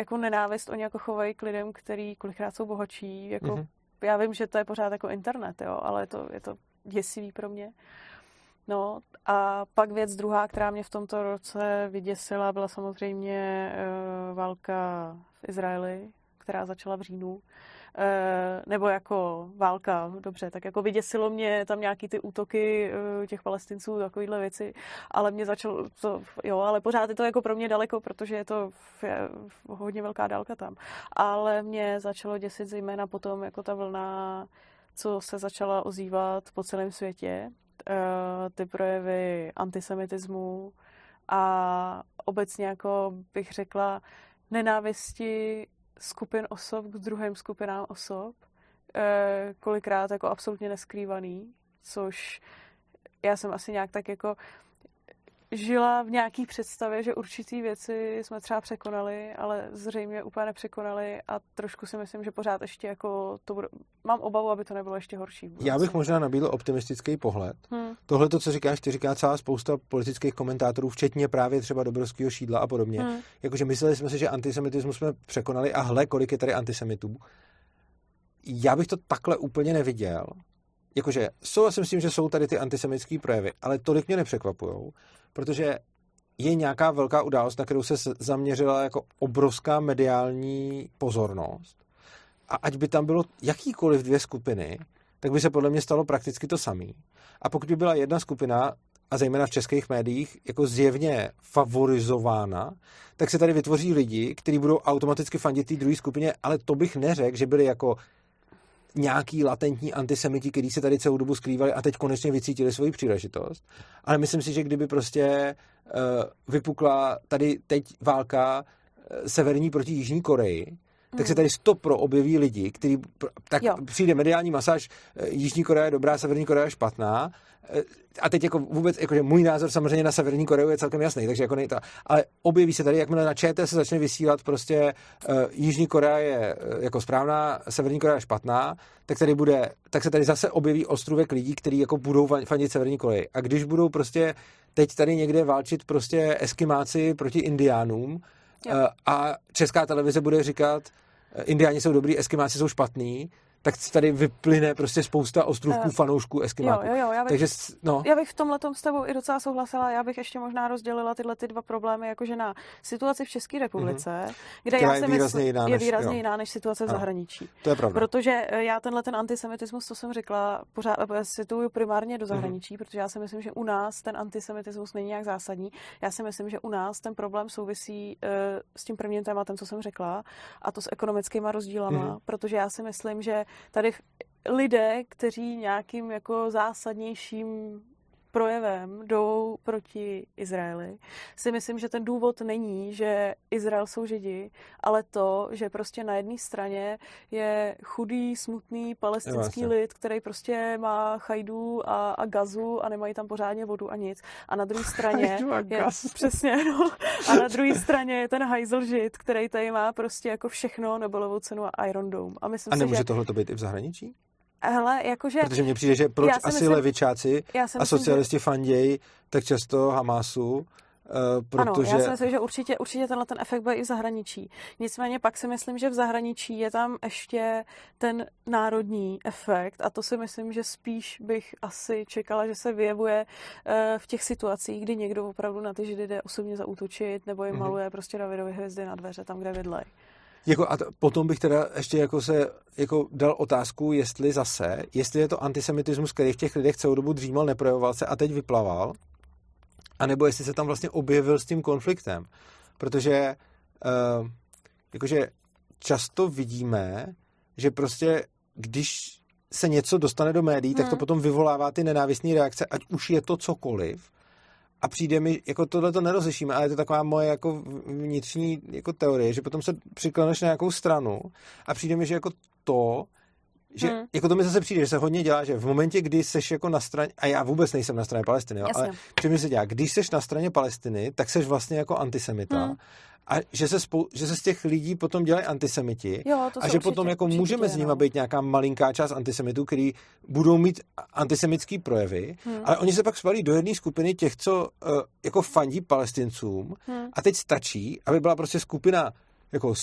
jako nenávist oni jako chovají k lidem, který kolikrát jsou bohatší. Jako, já vím, že to je pořád jako internet, jo, ale je to děsivý pro mě. No a pak věc druhá, která mě v tomto roce vyděsila, byla samozřejmě válka v Izraeli, která začala v říjnu. Nebo jako válka, dobře, tak jako vyděsilo mě tam nějaký ty útoky těch Palestinců, takovýhle věci, ale mě začalo to, jo, ale pořád je to jako pro mě daleko, protože je to hodně velká dálka tam. Ale mě začalo děsit zejména potom jako ta vlna, co se začala ozývat po celém světě, ty projevy antisemitismu a obecně jako bych řekla nenávisti skupin osob k druhým skupinám osob, kolikrát jako absolutně neskrývaný, což já jsem asi nějak tak jako žila v nějaký představě, že určitý věci jsme třeba překonali, ale zřejmě úplně nepřekonali a trošku si myslím, že pořád ještě jako to bude, mám obavu, aby to nebylo ještě horší. Já bych možná nabídl optimistický pohled. Tohle to, co říkáš, ty říká celá spousta politických komentátorů, včetně právě třeba Dobrovského, Šídla a podobně. Jakože mysleli jsme si, že antisemitismus jsme překonali a hle, kolik je tady antisemitů. Já bych to takhle úplně neviděl. jakože souhlasím s tím, že jsou tady ty antisemitské projevy, ale tolik mě nepřekvapujou, protože je nějaká velká událost, na kterou se zaměřila jako obrovská mediální pozornost. A ať by tam bylo jakýkoliv dvě skupiny, tak by se podle mě stalo prakticky to samý. A pokud by byla jedna skupina, a zejména v českých médiích, jako zjevně favorizována, tak se tady vytvoří lidi, kteří budou automaticky fandit té druhé skupině, ale to bych neřekl, že byli jako nějaký latentní antisemiti, kteří se tady celou dobu skrývali a teď konečně vycítili svoji příležitost. Ale myslím si, že kdyby prostě vypukla tady teď válka severní proti Jižní Koreji, tak se tady 100% objeví lidi, který tak jo. Přijde mediální masáž, Jižní Korea je dobrá, Severní Korea je špatná. A teď jako vůbec, jakože můj názor samozřejmě na Severní Koreu je celkem jasný, takže jako nejta. Ale objeví se tady, jakmile na ČT se začne vysílat prostě Jižní Korea je jako správná, Severní Korea je špatná, tak tady bude, tak se tady zase objeví ostrůvek lidí, kteří jako budou fandit Severní Koreji. A když budou prostě teď tady někde válčit prostě Eskimáci proti Indiánům, jo. A česká televize bude říkat, Indiáni jsou dobrý, Eskimáci jsou špatný, tak tady vyplyne prostě spousta ostrůvků fanoušků Eskimáků. Já bych v tomhletom s tebou i docela souhlasila, já bych ještě možná rozdělila tyhle ty dva problémy, jakože na situaci v České republice, kde která já si myslím, je výrazně jiná než situace v zahraničí. To je pravda. Protože já ten antisemitismus, co jsem řekla, pořád situuju primárně do zahraničí, protože já si myslím, že u nás ten antisemitismus není nějak zásadní. Já si myslím, že u nás ten problém souvisí s tím prvním tématem, co jsem řekla, a to s ekonomickýma rozdílama, protože já si myslím, že tady lidé, kteří nějakým jako zásadnějším projevem jdou proti Izraeli, si myslím, že ten důvod není, že Izrael jsou Židi, ale to, že prostě na jedné straně je chudý, smutný palestinský lid, který prostě má chajdu a gazu a nemají tam pořádně vodu a nic. A na druhé straně je přesně, no, a na druhé straně je ten hajzl Žid, který tady má prostě jako všechno, Nobelovu cenu a Iron Dome. A myslím, a nemůže si, že tohle to být i v zahraničí? Hele, jakože, protože mně přijde, že proč asi myslím, levičáci a socialisti fandějí tak často Hamásu, protože... Ano, já si myslím, že určitě ten efekt bude i v zahraničí. Nicméně pak si myslím, že v zahraničí je tam ještě ten národní efekt a to si myslím, že spíš bych asi čekala, že se vyjevuje v těch situacích, kdy někdo opravdu na ty Židy jde osobně zaútočit nebo jim maluje prostě Davidovy hvězdy na dveře tam, kde bydlej. Jako a potom bych teda ještě jako se jako dal otázku, jestli je to antisemitismus, který v těch lidech celou dobu dřímal, neprojevoval se a teď vyplaval, anebo jestli se tam vlastně objevil s tím konfliktem. Protože jakože často vidíme, že prostě když se něco dostane do médií, tak to potom vyvolává ty nenávistné reakce, ať už je to cokoliv. A přijde mi, jako tohle to nerozlišíme, ale je to taková moje jako vnitřní jako teorie, že potom se přikleneš na nějakou stranu a přijde mi, že jako to, že jako to mi zase přijde, že se hodně dělá, že v momentě, kdy seš jako na straně, a já vůbec nejsem na straně Palestiny, jo, ale přijde mi se dělá, když seš na straně Palestiny, tak seš vlastně jako antisemita a že se z těch lidí potom dělají antisemiti a že potom jako můžeme s nimi být nějaká malinká část antisemitů, který budou mít antisemitský projevy, ale oni se pak svalí do jedné skupiny těch, co jako fandí Palestincům a teď stačí, aby byla prostě skupina jako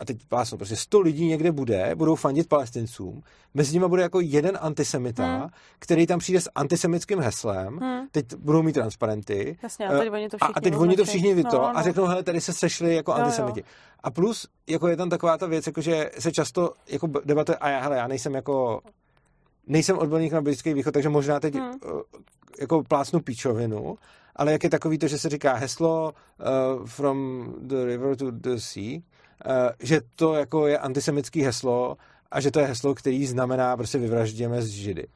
a teď vlastně prostě 100 lidí někde budou fandit Palestincům, mezi nimi bude jako jeden antisemita, který tam přijde s antisemitským heslem, teď budou mít transparenty. Jasně, a teď oni to všichni a řeknou, hele, tady se sešli jako antisemiti. A plus, jako je tam taková ta věc, jakože se často jako debatuje, a já nejsem odborník na Blízký východ, takže možná teď jako plácnu píčovinu, ale jak je takový to, že se říká heslo from the river to the sea, že to jako je antisemitský heslo a že to je heslo, který znamená prostě vyvražděme z Židy.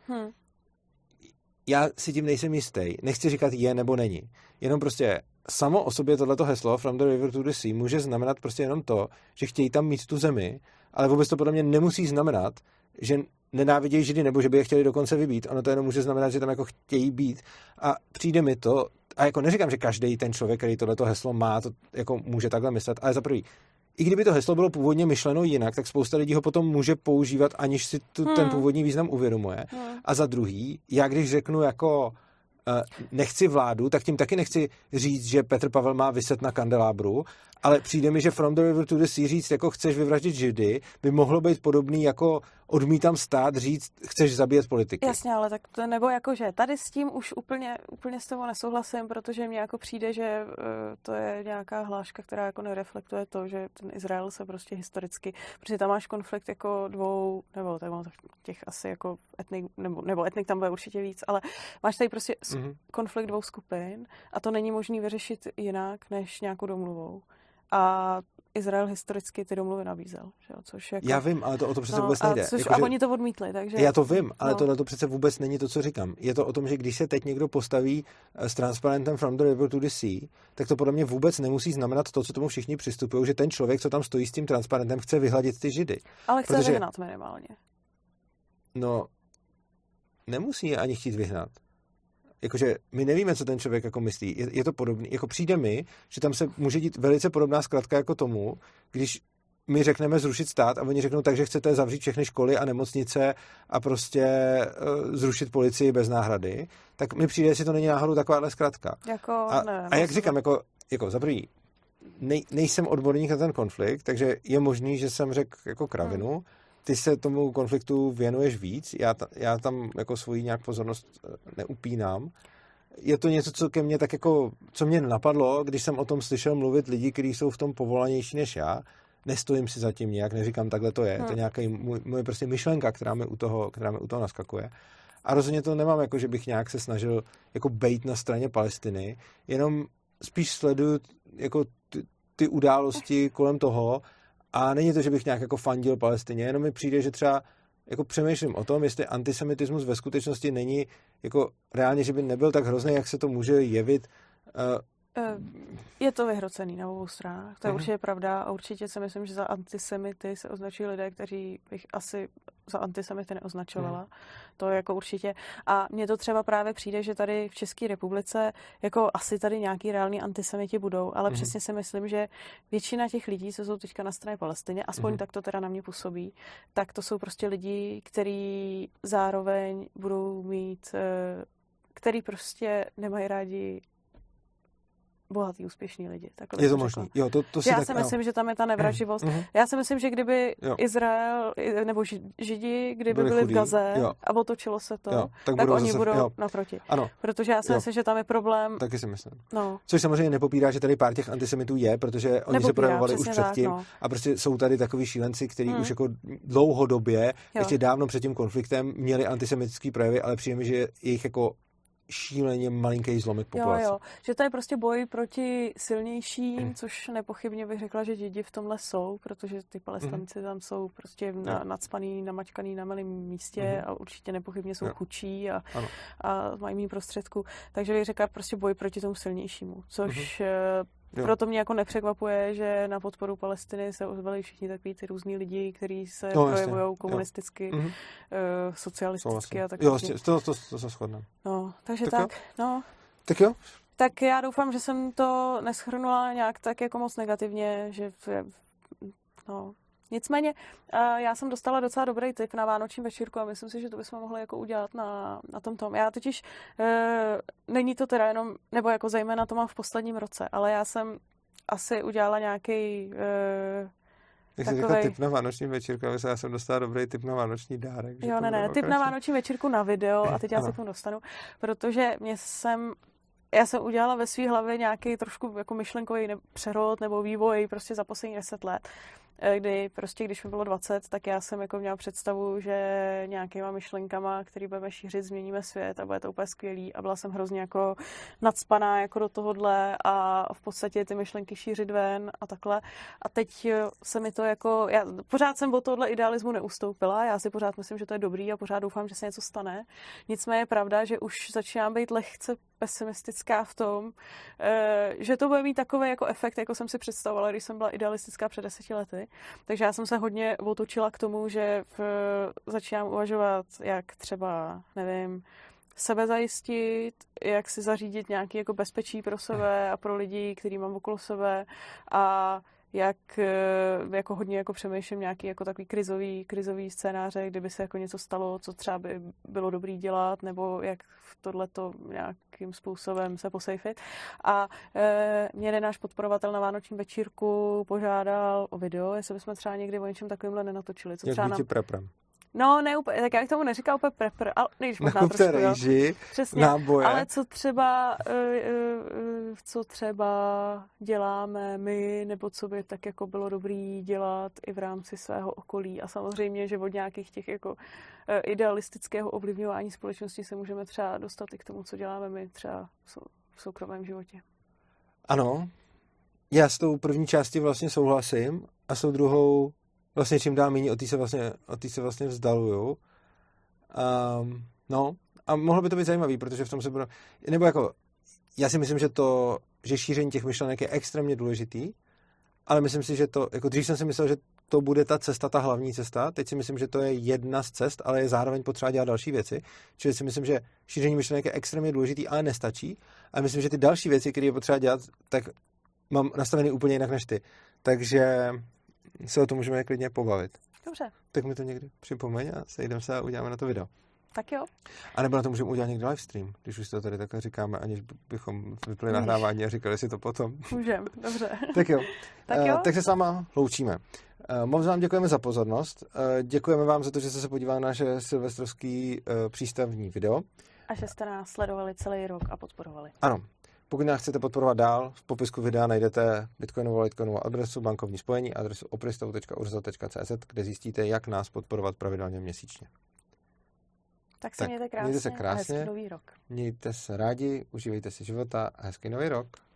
Já si tím nejsem jistý. Nechci říkat je nebo není. Jenom prostě samo o sobě tohleto heslo from the river to the sea může znamenat prostě jenom to, že chtějí tam mít tu zemi, ale vůbec to podle mě nemusí znamenat, že nenávidějí Židy nebo že by je chtěli dokonce vybít. Ono to jenom může znamenat, že tam jako chtějí být. A přijde mi to, a jako neříkám, že každý ten člověk, který tohleto heslo má, to jako může takhle myslet, ale za prvý, i kdyby to heslo bylo původně myšleno jinak, tak spousta lidí ho potom může používat, aniž si ten původní význam uvědomuje. A za druhý, já když řeknu jako nechci vládu, tak tím taky nechci říct, že Petr Pavel má viset na kandelábru ale přijde mi, že From the River to the Sea říct, jako chceš vyvraždit Židy, by mohlo být podobný jako odmítám stát říct, chceš zabíjet politiky. Jasně, ale tak to nebo jakože tady s tím už úplně s toho nesouhlasím, protože mně jako přijde, že to je nějaká hláška, která jako nereflektuje to, že ten Izrael se prostě historicky, protože tam máš konflikt jako dvou, nebo těch asi jako etnik, nebo etnik tam bude určitě víc, ale máš tady prostě konflikt dvou skupin a to není možný vyřešit jinak než nějakou domluvou. A Izrael historicky ty domluvy nabízel. Že? Což jako, já vím, ale to o to přece vůbec nejde. A oni to odmítli. Takže, já to vím, ale tohle to přece vůbec není to, co říkám. Je to o tom, že když se teď někdo postaví s transparentem From the River to the Sea, tak to podle mě vůbec nemusí znamenat to, co tomu všichni přistupují, že ten člověk, co tam stojí s tím transparentem, chce vyhladit ty Židy. Ale chce vyhnat minimálně. No, nemusí je ani chtít vyhnat. Jakože my nevíme, co ten člověk jako myslí. Je to podobný. Jako přijde mi, že tam se může dít velice podobná zkratka jako tomu, když my řekneme zrušit stát a oni řeknou tak, že chcete zavřít všechny školy a nemocnice a prostě zrušit policii bez náhrady, tak mi přijde, jestli to není náhodou takováhle zkratka. Jako, a jak říkám, jako za první, nejsem odborník na ten konflikt, takže je možný, že jsem řekl jako kravinu, ty se tomu konfliktu věnuješ víc, já tam jako svoji nějak pozornost neupínám. Je to něco, co ke mně tak jako, co mě napadlo, když jsem o tom slyšel mluvit lidi, kteří jsou v tom povolanější než já. Nestojím si za tím nějak, neříkám, takhle to je. To je nějaká moje prostě myšlenka, která mi u toho naskakuje. A rozhodně to nemám, jako že bych nějak se snažil jako bejt na straně Palestiny, jenom spíš sleduju jako ty události kolem toho. A není to, že bych nějak jako fandil Palestině, jenom mi přijde, že třeba jako přemýšlím o tom, jestli antisemitismus ve skutečnosti není jako reálně, že by nebyl tak hrozný, jak se to může jevit. Je to vyhrocený na obou stranách, to je určitě pravda a určitě si myslím, že za antisemity se označují lidé, kteří bych asi za antisemity neoznačovala. To je jako určitě. A mně to třeba právě přijde, že tady v České republice jako asi tady nějaký reální antisemiti budou, ale přesně si myslím, že většina těch lidí, co jsou teďka na straně Palestině, aspoň tak to teda na mě působí, tak to jsou prostě lidi, kteří zároveň budou mít, který prostě nemají rádi bohatý, úspěšní lidi. Je to možné. Já si myslím, že tam je ta nevraživost. Já si myslím, že kdyby Izrael nebo Židi, kdyby byli v Gaze a otočilo se to, tak oni budou naproti. Ano. Protože já si myslím, že tam je problém. Taky si myslím. No. Což samozřejmě nepopírá, že tady pár těch antisemitů je, protože oni se projevovali už předtím a prostě jsou tady takoví šílenci, kteří už jako dlouhodobě, ještě dávno před tím konfliktem, měli antisemitické projevy, ale přijde mi, že jejich jako šíleně malinký zlomek populace. Jo, že to je prostě boj proti silnějším, což nepochybně bych řekla, že Židi v tomhle jsou, protože ty Palestinci tam jsou prostě nadspaný, namačkaný na malém místě a určitě nepochybně jsou chudší a mají méně prostředků. Takže bych řekla prostě boj proti tomu silnějšímu, což proto mě jako nepřekvapuje, že na podporu Palestiny se ozvali všichni takový ty různí lidi, kteří se projevují komunisticky, socialisticky a tak. Jo, to se shodneme. No, takže tak jo. Tak já doufám, že jsem to neshrnula nějak tak jako moc negativně, že Nicméně, já jsem dostala docela dobrý tip na vánoční večírku a myslím si, že to bychom mohli jako udělat na tom. Já totiž, není to teda jenom, nebo jako zejména to mám v posledním roce, ale já jsem asi udělala nějaký tip na vánoční večírku, a já jsem dostala dobrý tip na vánoční dárek. Jo, tip na vánoční večírku na video a teď já se k tomu dostanu, protože já jsem udělala ve svý hlavě nějaký trošku jako myšlenkový přerod nebo vývoj prostě za poslední 10 let. Kdy prostě, když mi bylo 20, tak já jsem jako měla představu, že nějakýma myšlenkama, který budeme šířit, změníme svět a bude to úplně skvělý a byla jsem hrozně jako nadspaná jako do tohodle a v podstatě ty myšlenky šířit ven a takhle. A teď se mi to jako, já pořád jsem od tohohle idealismu neustoupila, já si pořád myslím, že to je dobrý a pořád doufám, že se něco stane. Nicméně je pravda, že už začínám být lehce pesimistická v tom, že to bude mít takový jako efekt, jako jsem si představovala, když jsem byla idealistická před 10 lety. Takže já jsem se hodně otočila k tomu, že začínám uvažovat, jak třeba, nevím, sebe zajistit, jak si zařídit nějaké jako bezpečí pro sebe a pro lidi, který mám okolo sebe a jak jako hodně jako přemýšlím nějaký jako takový krizový scénáře, kdyby se jako něco stalo, co třeba by bylo dobrý dělat, nebo jak v tohleto nějakým způsobem se posejfit. A mě náš podporovatel na vánoční večírku požádal o video, jestli bychom třeba někdy o něčem takovýmhle nenatočili. Co jak třeba nám... No, ne úplně, tak já bych tomu neříkal úplně prepr, ale když možná trošku, rejži, přesně, náboje. Ale co třeba děláme my, nebo co by tak jako bylo dobrý dělat i v rámci svého okolí. A samozřejmě, že od nějakých těch jako idealistického ovlivňování společnosti se můžeme třeba dostat i k tomu, co děláme my třeba v soukromém životě. Ano, já s tou první částí vlastně souhlasím a s tou druhou vlastně čím dál méně, o té se vlastně vzdaluju. No, a mohlo by to být zajímavý, protože v tom se budou... Nebo jako, já si myslím, že to, že šíření těch myšlenek je extrémně důležitý, ale myslím si, že to, jako dřív jsem si myslel, že to bude ta cesta, ta hlavní cesta, teď si myslím, že to je jedna z cest, ale je zároveň potřeba dělat další věci, čili si myslím, že šíření myšlenek je extrémně důležitý, ale nestačí. A myslím, že ty další věci, které je potřeba dělat, tak mám nastavený úplně jinak než ty. Takže... se o tom můžeme klidně pobavit. Dobře. Tak mi to někdy připomeň a sejdeme se a uděláme na to video. Tak jo. A nebo na to můžeme udělat někdy livestream, když už to tady takhle říkáme, aniž bychom vypli nahrávání a říkali si to potom. Můžeme, dobře. Tak jo. Tak se s váma loučíme. Moc vám děkujeme za pozornost. Děkujeme vám za to, že jste se podívali na naše silvestrovský přístavní video. A že jste nás sledovali celý rok a podporovali. Ano. Pokud nás chcete podporovat dál, v popisku videa najdete bitcoinovou adresu, bankovní spojení, adresu opristav.urza.cz, kde zjistíte, jak nás podporovat pravidelně měsíčně. Tak se mějte krásně a hezký nový rok. Mějte se rádi, užívejte si života a hezký nový rok.